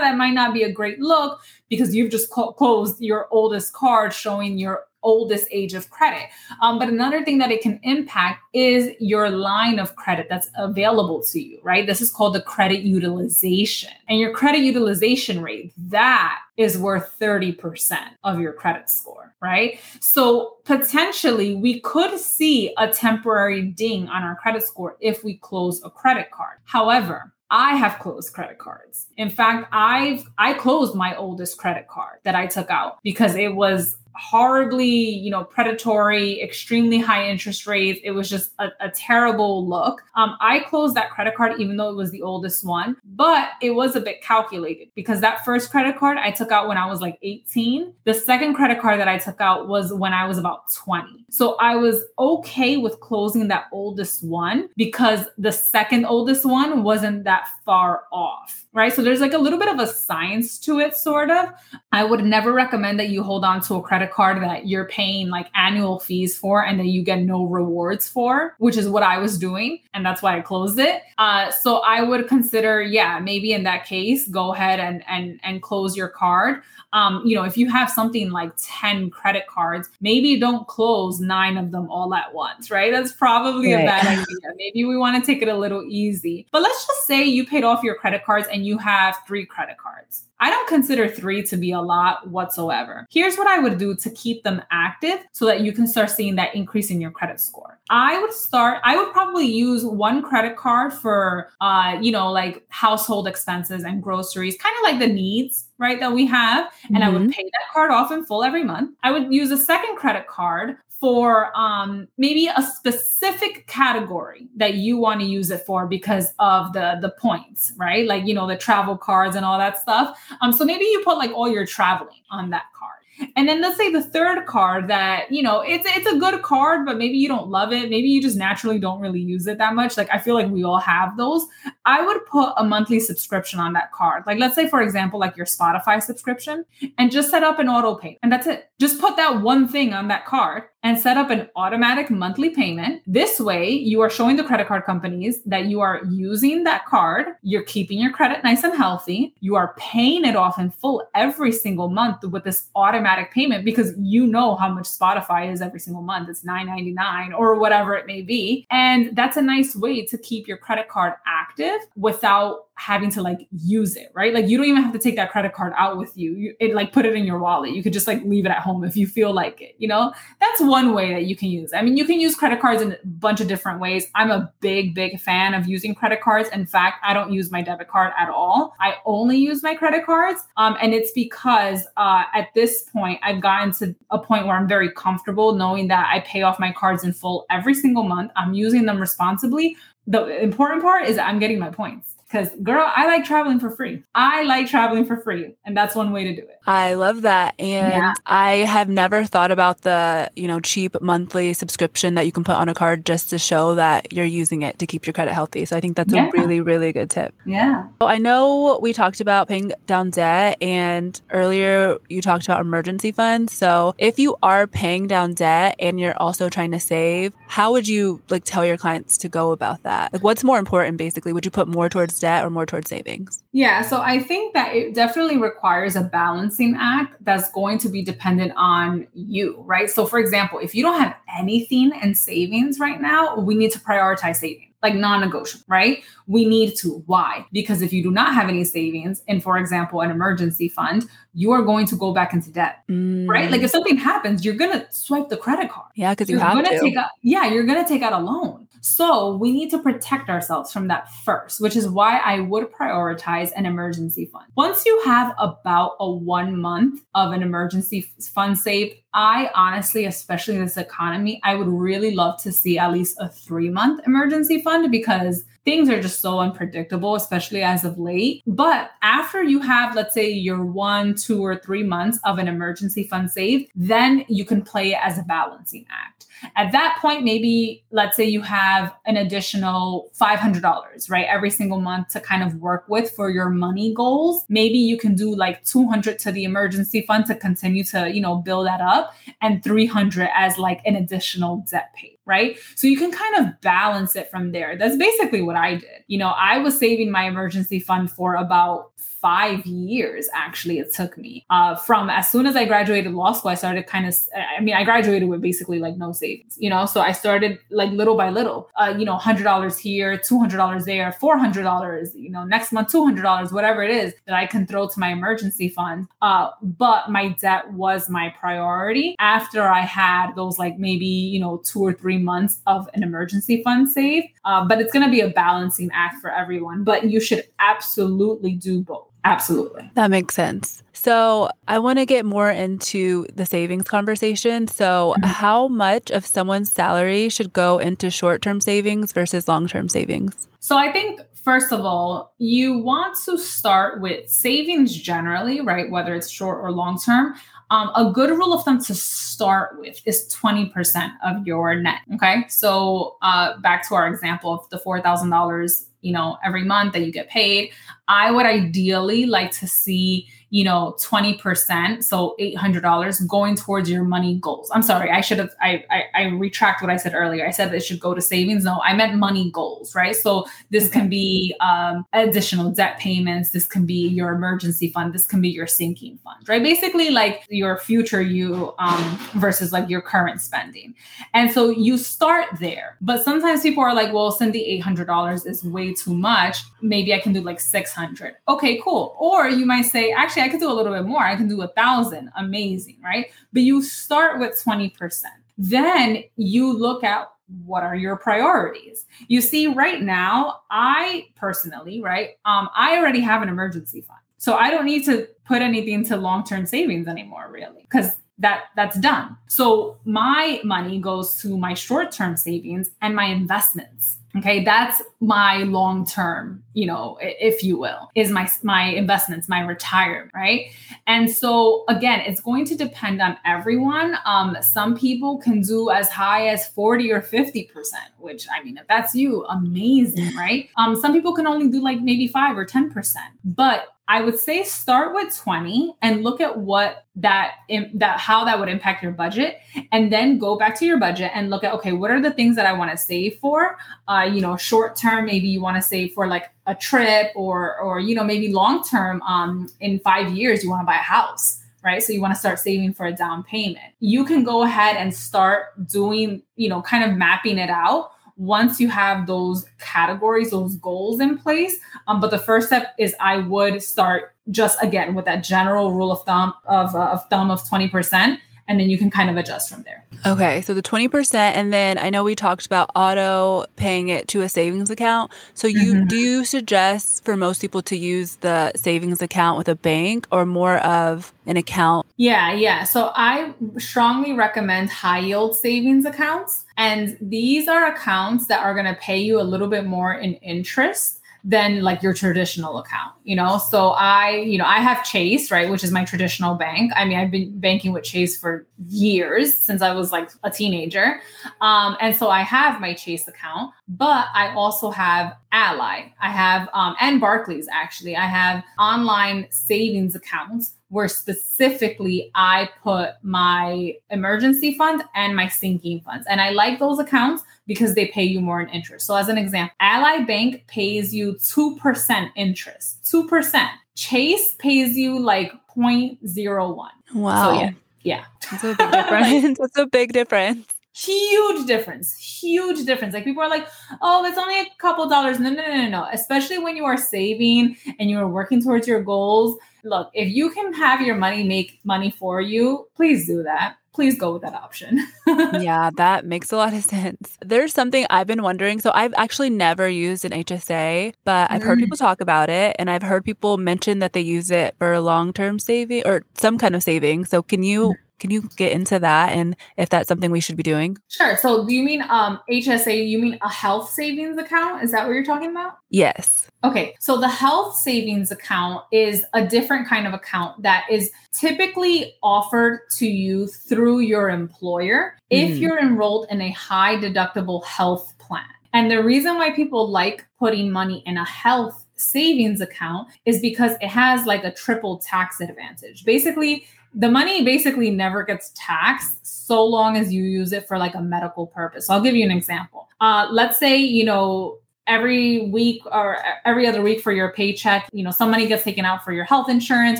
that might not be a great look because you've just co- closed your oldest card showing your oldest age of credit. Um, but another thing that it can impact is your line of credit that's available to you, right? This is called the credit utilization. And your credit utilization rate, that is worth thirty percent of your credit score, right? So potentially we could see a temporary ding on our credit score if we close a credit card. However, I have closed credit cards. In fact, I've I closed my oldest credit card that I took out because it was horribly, you know, predatory, extremely high interest rates. It was just a, a terrible look. Um, I closed that credit card, even though it was the oldest one, but it was a bit calculated because that first credit card I took out when I was like eighteen. The second credit card that I took out was when I was about twenty. So I was okay with closing that oldest one because the second oldest one wasn't that far off, right? So there's like a little bit of a science to it, sort of. I would never recommend that you hold on to a credit card that you're paying like annual fees for and that you get no rewards for, which is what I was doing. And that's why I closed it. Uh, so I would consider, yeah, maybe in that case, go ahead and, and, and close your card. Um, you know, if you have something like ten credit cards, maybe don't close nine of them all at once, right? That's probably right. a bad idea. Maybe we want to take it a little easy, but let's just say you paid off your credit cards and you have three credit cards. I don't consider three to be a lot whatsoever. Here's what I would do to keep them active so that you can start seeing that increase in your credit score. I would start, I would probably use one credit card for, uh, you know, like household expenses and groceries, kind of like the needs, right, that we have. And mm-hmm. I would pay that card off in full every month. I would use a second credit card for um, maybe a specific category that you want to use it for because of the, the points, right? Like, you know, the travel cards and all that stuff. Um, so maybe you put like all your traveling on that card. And then let's say the third card that, you know, it's, it's a good card, but maybe you don't love it. Maybe you just naturally don't really use it that much. Like, I feel like we all have those. I would put a monthly subscription on that card. Like, let's say, for example, like your Spotify subscription, and just set up an auto pay. And that's it. Just put that one thing on that card and set up an automatic monthly payment. This way, you are showing the credit card companies that you are using that card. You're keeping your credit nice and healthy. You are paying it off in full every single month with this automatic payment because you know how much Spotify is every single month. It's nine ninety-nine or whatever it may be. And that's a nice way to keep your credit card active without having to like use it, right? Like you don't even have to take that credit card out with you. you. It like put it in your wallet. You could just like leave it at home if you feel like it, you know? That's one way that you can use. I mean, you can use credit cards in a bunch of different ways. I'm a big, big fan of using credit cards. In fact, I don't use my debit card at all. I only use my credit cards. Um, and it's because uh, at this point, I've gotten to a point where I'm very comfortable knowing that I pay off my cards in full every single month. I'm using them responsibly. The important part is that I'm getting my points. Because girl, I like traveling for free. I like traveling for free. And that's one way to do it. I love that. And yeah. I have never thought about the, you know, cheap monthly subscription that you can put on a card just to show that you're using it to keep your credit healthy. So I think that's yeah. a really, really good tip. Yeah. So I know we talked about paying down debt, and earlier you talked about emergency funds. So if you are paying down debt and you're also trying to save, how would you like tell your clients to go about that? Like what's more important basically? Would you put more towards debt or more towards savings? Yeah. So I think that it definitely requires a balancing act that's going to be dependent on you, right? So for example, if you don't have anything in savings right now, we need to prioritize savings. Like non-negotiable, right? We need to. Why? Because if you do not have any savings and, for example, an emergency fund, you are going to go back into debt, mm. right? Like if something happens, you're going to swipe the credit card. Yeah, because you have to. Take out, yeah, you're going to take out a loan. So we need to protect ourselves from that first, which is why I would prioritize an emergency fund. Once you have about a one month of an emergency fund saved, I honestly, especially in this economy, I would really love to see at least a three month emergency fund because things are just so unpredictable, especially as of late. But after you have, let's say, your one, two, or three months of an emergency fund saved, then you can play it as a balancing act. At that point, maybe let's say you have an additional five hundred dollars, right? Every single month to kind of work with for your money goals. Maybe you can do like two hundred to the emergency fund to continue to, you know, build that up, and three hundred as like an additional debt pay. Right? So you can kind of balance it from there. That's basically what I did. You know, I was saving my emergency fund for about five years, actually, it took me uh, from as soon as I graduated law school, I started kind of, I mean, I graduated with basically like no savings, you know, so I started like little by little, uh, you know, one hundred dollars here, two hundred dollars there, four hundred dollars, you know, next month, two hundred dollars, whatever it is that I can throw to my emergency fund. Uh, but my debt was my priority after I had those like maybe, you know, two or three months of an emergency fund save. Uh, but it's going to be a balancing act for everyone, but you should absolutely do both. Absolutely. That makes sense. So I want to get more into the savings conversation. So mm-hmm. how much of someone's salary should go into short-term savings versus long-term savings? So I think, first of all, you want to start with savings generally, right? Whether it's short or long-term. Um, a good rule of thumb to start with is twenty percent of your net. Okay. So uh, back to our example of the four thousand dollars, you know, every month that you get paid, I would ideally like to see, you know, twenty percent, so eight hundred dollars going towards your money goals. I'm sorry, I should have, I, I I retract what I said earlier. I said it should go to savings. No, I meant money goals, right? So this okay. can be um, additional debt payments. This can be your emergency fund. This can be your sinking fund, right? Basically like your future you um, versus like your current spending. And so you start there, but sometimes people are like, well, Cindy, eight hundred dollars is way too much. Maybe I can do like six hundred. Okay, cool. Or you might say, actually, I could do a little bit more. I can do a thousand. Amazing, right? But you start with twenty percent. Then you look at what are your priorities. You see, right now, I personally, right, um, I already have an emergency fund. So I don't need to put anything to long-term savings anymore, really, because that that's done. So my money goes to my short-term savings and my investments. Okay. That's my long-term, you know, if you will, is my, my investments, my retirement. Right. And so again, it's going to depend on everyone. Um, some people can do as high as forty or fifty percent, which I mean, if that's you, amazing. Right. Um, some people can only do like maybe five or ten percent, but I would say start with twenty and look at what that, that, how that would impact your budget, and then go back to your budget and look at, okay, what are the things that I want to save for? Uh, you know, short term, maybe you want to save for like a trip, or, or, you know, maybe long term, um, in five years, you want to buy a house, right? So you want to start saving for a down payment. You can go ahead and start doing, you know, kind of mapping it out once you have those categories, those goals in place. Um, but the first step is I would start just again with that general rule of thumb of, uh, of thumb of twenty percent. And then you can kind of adjust from there. Okay. So the twenty percent. And then I know we talked about auto paying it to a savings account. So you mm-hmm. do you suggest for most people to use the savings account with a bank or more of an account? Yeah. Yeah. So I strongly recommend high yield savings accounts. And these are accounts that are going to pay you a little bit more in interest than like your traditional account, you know? So I, you know, I have Chase, right, which is my traditional bank. I mean, I've been banking with Chase for years since I was like a teenager. Um, and so I have my Chase account, but I also have Ally. I have, um, and Barclays, actually. I have online savings accounts where specifically I put my emergency fund and my sinking funds. And I like those accounts because they pay you more in interest. So as an example, Ally Bank pays you two percent interest, two percent. Chase pays you like zero point zero one. Wow. So yeah. Yeah. That's a big difference. That's a big difference. Huge difference, huge difference. Like people are like, oh, it's only a couple dollars. No, no, no, no, no. Especially when you are saving and you are working towards your goals. Look, if you can have your money make money for you, please do that. Please go with that option. Yeah, that makes a lot of sense. There's something I've been wondering. So I've actually never used an H S A, but I've heard mm. people talk about it. And I've heard people mention that they use it for long-term saving or some kind of saving. So can you mm. can you get into that and if that's something we should be doing? Sure. So do you mean um, H S A, you mean a health savings account? Is that what you're talking about? Yes. Okay. So the health savings account is a different kind of account that is typically offered to you through your employer mm. if you're enrolled in a high deductible health plan. And the reason why people like putting money in a health savings account is because it has like a triple tax advantage. Basically, the money basically never gets taxed so long as you use it for like a medical purpose. So I'll give you an example. Uh, let's say, you know, every week or every other week for your paycheck, you know, some money gets taken out for your health insurance,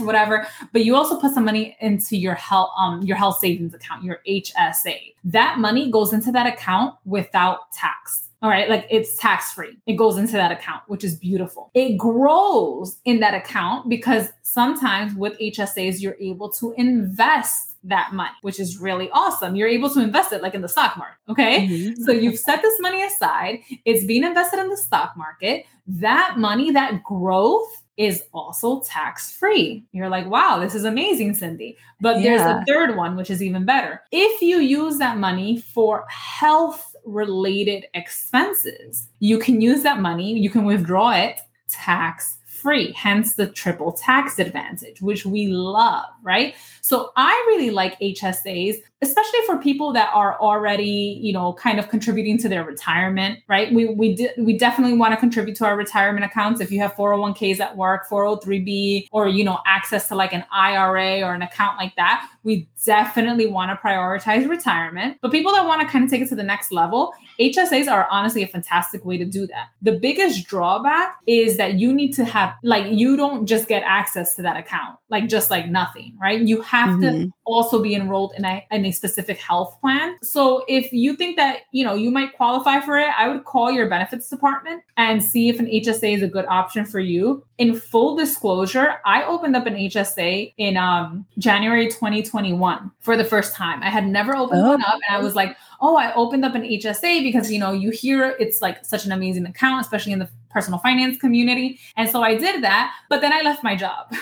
or whatever, but you also put some money into your health, um, your health savings account, your H S A. That money goes into that account without tax. All right. Like it's tax-free. It goes into that account, which is beautiful. It grows in that account because sometimes with H S As, you're able to invest that money, which is really awesome. You're able to invest it like in the stock market. Okay. Mm-hmm. So you've set this money aside. It's being invested in the stock market. That money, that growth is also tax-free. You're like, wow, this is amazing, Cindy. But yeah. There's a third one, which is even better. If you use that money for health-related expenses, you can use that money, you can withdraw it tax-free, hence the triple tax advantage, which we love, right? So I really like H S As, especially for people that are already, you know, kind of contributing to their retirement, right? We we de- we definitely want to contribute to our retirement accounts. If you have four oh one k's at work, four oh three b, or, you know, access to like an I R A or an account like that, we definitely want to prioritize retirement. But people that want to kind of take it to the next level, H S As are honestly a fantastic way to do that. The biggest drawback is that you need to have, like, you don't just get access to that account, like just like nothing, right? You have mm-hmm. to also be enrolled in a, in a specific health plan. So if you think that, you know, you might qualify for it, I would call your benefits department and see if an H S A is a good option for you. In full disclosure, I opened up an H S A in um, January twenty twenty-one for the first time. I had never opened oh. one up. And I was like, oh, I opened up an H S A because, you know, you hear it's like such an amazing account, especially in the personal finance community. And so I did that, but then I left my job.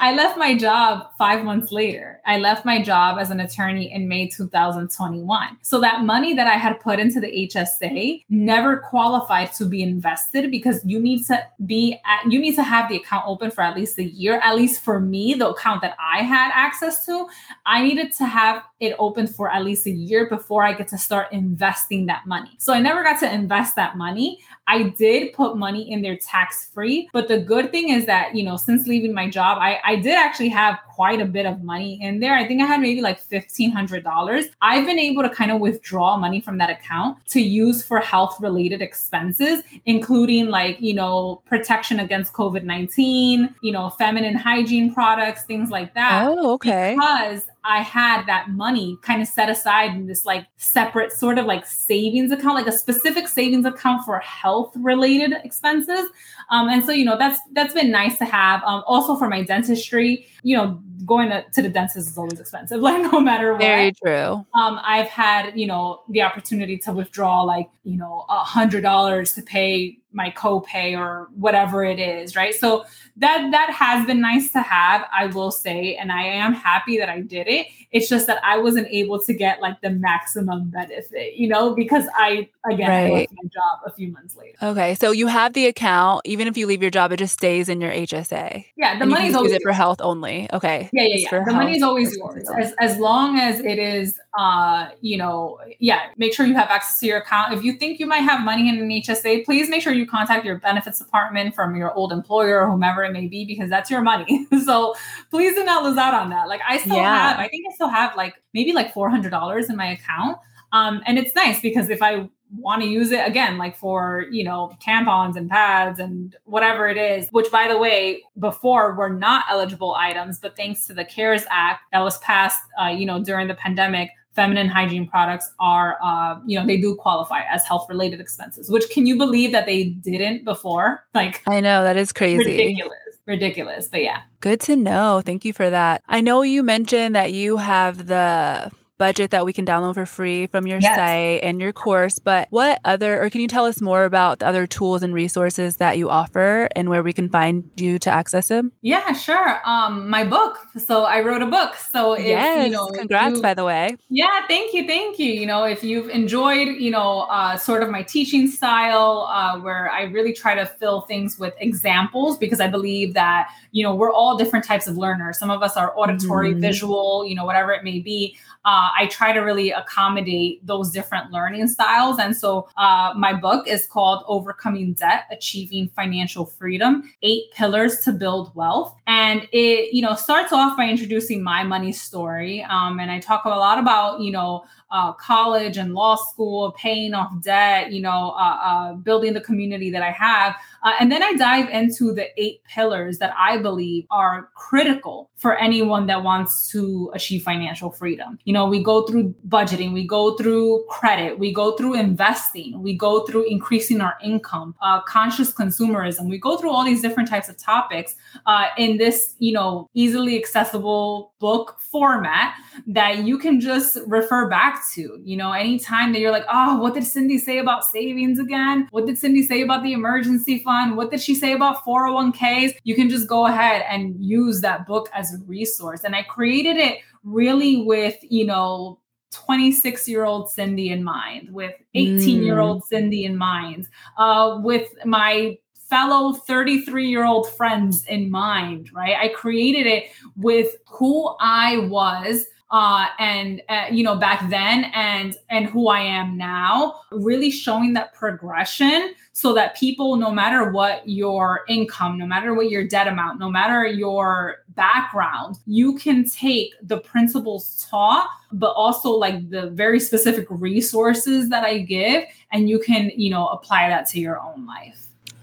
I left my job five months later. I left my job as an attorney in May two thousand twenty-one. So that money that I had put into the H S A never qualified to be invested because you need to be at, you need to have the account open for at least a year. At least for me, the account that I had access to, I needed to have it open for at least a year before I get to start investing that money. So I never got to invest that money. I did put money in there tax-free, but the good thing is that, you know, since leaving my job, I, I did actually have quite a bit of money in there. I think I had maybe like fifteen hundred dollars. I've been able to kind of withdraw money from that account to use for health-related expenses, including like, you know, protection against covid nineteen, you know, feminine hygiene products, things like that. Oh, okay. Because I had that money kind of set aside in this like separate sort of like savings account, like a specific savings account for health-related expenses. Um, and so, you know, that's that's been nice to have. Um, also for my dentistry, you know, going to, to the dentist is always expensive, like no matter what. Very true. Um, I've had, you know, the opportunity to withdraw like, you know, a hundred dollars to pay my copay or whatever it is, right? So that that has been nice to have, I will say, and I am happy that I did it. It's just that I wasn't able to get like the maximum benefit, you know, because I, again, right. I lost my job a few months later. Okay. So you have the account, even if you leave your job, it just stays in your H S A. Yeah. The money's always it for health only. Okay. Yeah. Yeah. yeah. The money's always yours as, as long as it is, uh, you know, yeah, make sure you have access to your account. If you think you might have money in an H S A, please make sure you contact your benefits department from your old employer or whomever it may be, because that's your money. So please do not lose out on that. Like I still yeah. have, I think I still have like maybe like four hundred dollars in my account. Um, and it's nice because if I want to use it again, like for, you know, tampons and pads and whatever it is, which by the way, before were not eligible items, but thanks to the CARES Act that was passed, uh, you know, during the pandemic, feminine hygiene products are, uh, you know, they do qualify as health-related expenses, which can you believe that they didn't before? Like, I know, that is crazy. Ridiculous. Ridiculous. But yeah. Good to know. Thank you for that. I know you mentioned that you have the budget that we can download for free from your yes. site and your course, but what other, or can you tell us more about the other tools and resources that you offer and where we can find you to access them? Yeah, sure. Um, my book. So I wrote a book. So if, yes, you know, congrats, you, by the way. Yeah, thank you. Thank you. You know, if you've enjoyed, you know, uh, sort of my teaching style, uh, where I really try to fill things with examples, because I believe that, you know, we're all different types of learners. Some of us are auditory, mm-hmm. visual, you know, whatever it may be. Uh, I try to really accommodate those different learning styles. And so uh, my book is called Overcoming Debt, Achieving Financial Freedom, Eight Pillars to Build Wealth. And it, you know, starts off by introducing my money story. Um, and I talk a lot about, you know, uh, college and law school, paying off debt, you know, uh, uh, building the community that I have. Uh, and then I dive into the eight pillars that I believe are critical for anyone that wants to achieve financial freedom. You know, we go through budgeting, we go through credit, we go through investing, we go through increasing our income, uh, conscious consumerism. We go through all these different types of topics uh, in this, you know, easily accessible book format that you can just refer back to. You know, anytime that you're like, oh, what did Cindy say about savings again? What did Cindy say about the emergency fund? What did she say about four oh one k's? You can just go ahead and use that book as a resource. And I created it really with, you know, twenty-six-year-old Cindy in mind, with eighteen-year-old mm. Cindy in mind, uh, with my fellow thirty-three-year-old friends in mind, right? I created it with who I was Uh, and, uh, you know, back then and, and who I am now, really showing that progression so that people, no matter what your income, no matter what your debt amount, no matter your background, you can take the principles taught, but also like the very specific resources that I give, and you can, you know, apply that to your own life.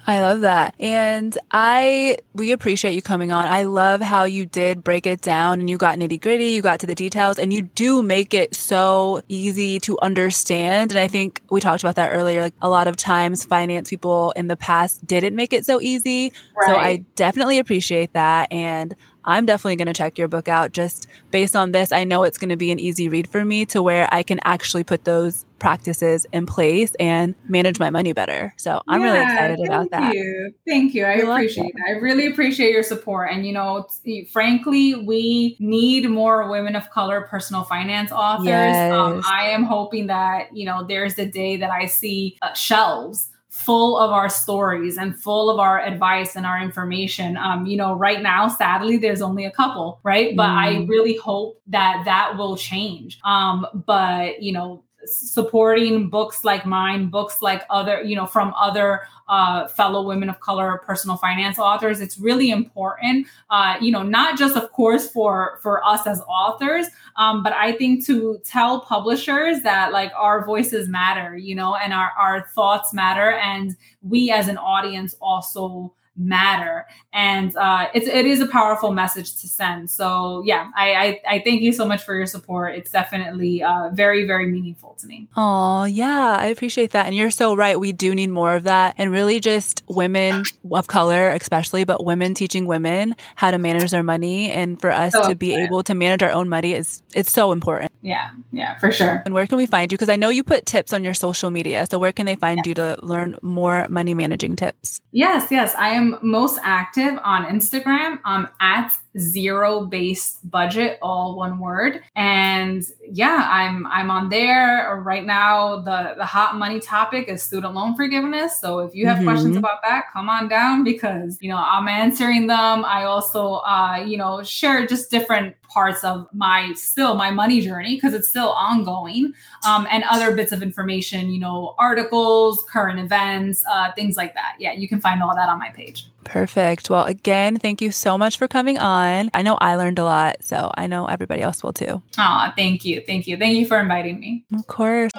I love that. And I, we appreciate you coming on. I love how you did break it down and you got nitty gritty, you got to the details, and you do make it so easy to understand. And I think we talked about that earlier. Like a lot of times finance people in the past didn't make it so easy. Right. So I definitely appreciate that. And I'm definitely going to check your book out just based on this. I know it's going to be an easy read for me to where I can actually put those practices in place and manage my money better. So I'm yeah, really excited about that. Thank you. Thank you. I, I appreciate that. I really appreciate your support. And, you know, t- frankly, we need more women of color personal finance authors. Yes. Um, I am hoping that, you know, there's the day that I see uh, shelves full of our stories and full of our advice and our information. Um, you know, right now, sadly, there's only a couple, right? But mm. I really hope that that will change. Um, but, you know, supporting books like mine, books like other, you know, from other uh, fellow women of color, personal finance authors, it's really important, uh, you know, not just, of course, for, for us as authors, um, but I think to tell publishers that like our voices matter, you know, and our, our thoughts matter. And we as an audience also matter. And uh, it's, it is a powerful message to send. So yeah, I, I, I thank you so much for your support. It's definitely uh, very, very meaningful to me. Oh, yeah, I appreciate that. And you're so right. We do need more of that. And really just women of color, especially, but women teaching women how to manage their money. And for us so to be able to manage our own money is, it's so important. Yeah, yeah, for sure. And where can we find you? Because I know you put tips on your social media. So where can they find yeah. you to learn more money managing tips? Yes, yes. I am most active on Instagram. I'm at Zero-Based Budget, all one word. And yeah, I'm I'm on there right now. The, the hot money topic is student loan forgiveness. So if you have mm-hmm. questions about that, come on down because, you know, I'm answering them. I also, uh, you know, share just different parts of my, still my money journey because it's still ongoing, um, and other bits of information, you know, articles, current events, uh, things like that. Yeah, you can find all that on my page. Perfect. Well, again, thank you so much for coming on. I know I learned a lot, so I know everybody else will too. Aw, thank you. Thank you. Thank you for inviting me. Of course.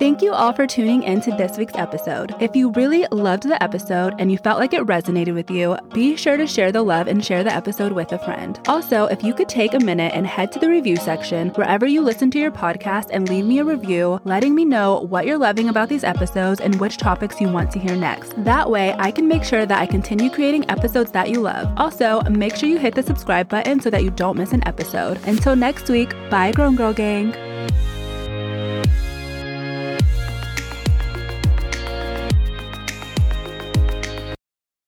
Thank you all for tuning in to this week's episode. If you really loved the episode and you felt like it resonated with you, be sure to share the love and share the episode with a friend. Also, if you could take a minute and head to the review section wherever you listen to your podcast and leave me a review, letting me know what you're loving about these episodes and which topics you want to hear next. That way, I can make sure that I continue creating episodes that you love. Also, make sure you hit the subscribe button so that you don't miss an episode. Until next week, bye, Grown Girl Gang.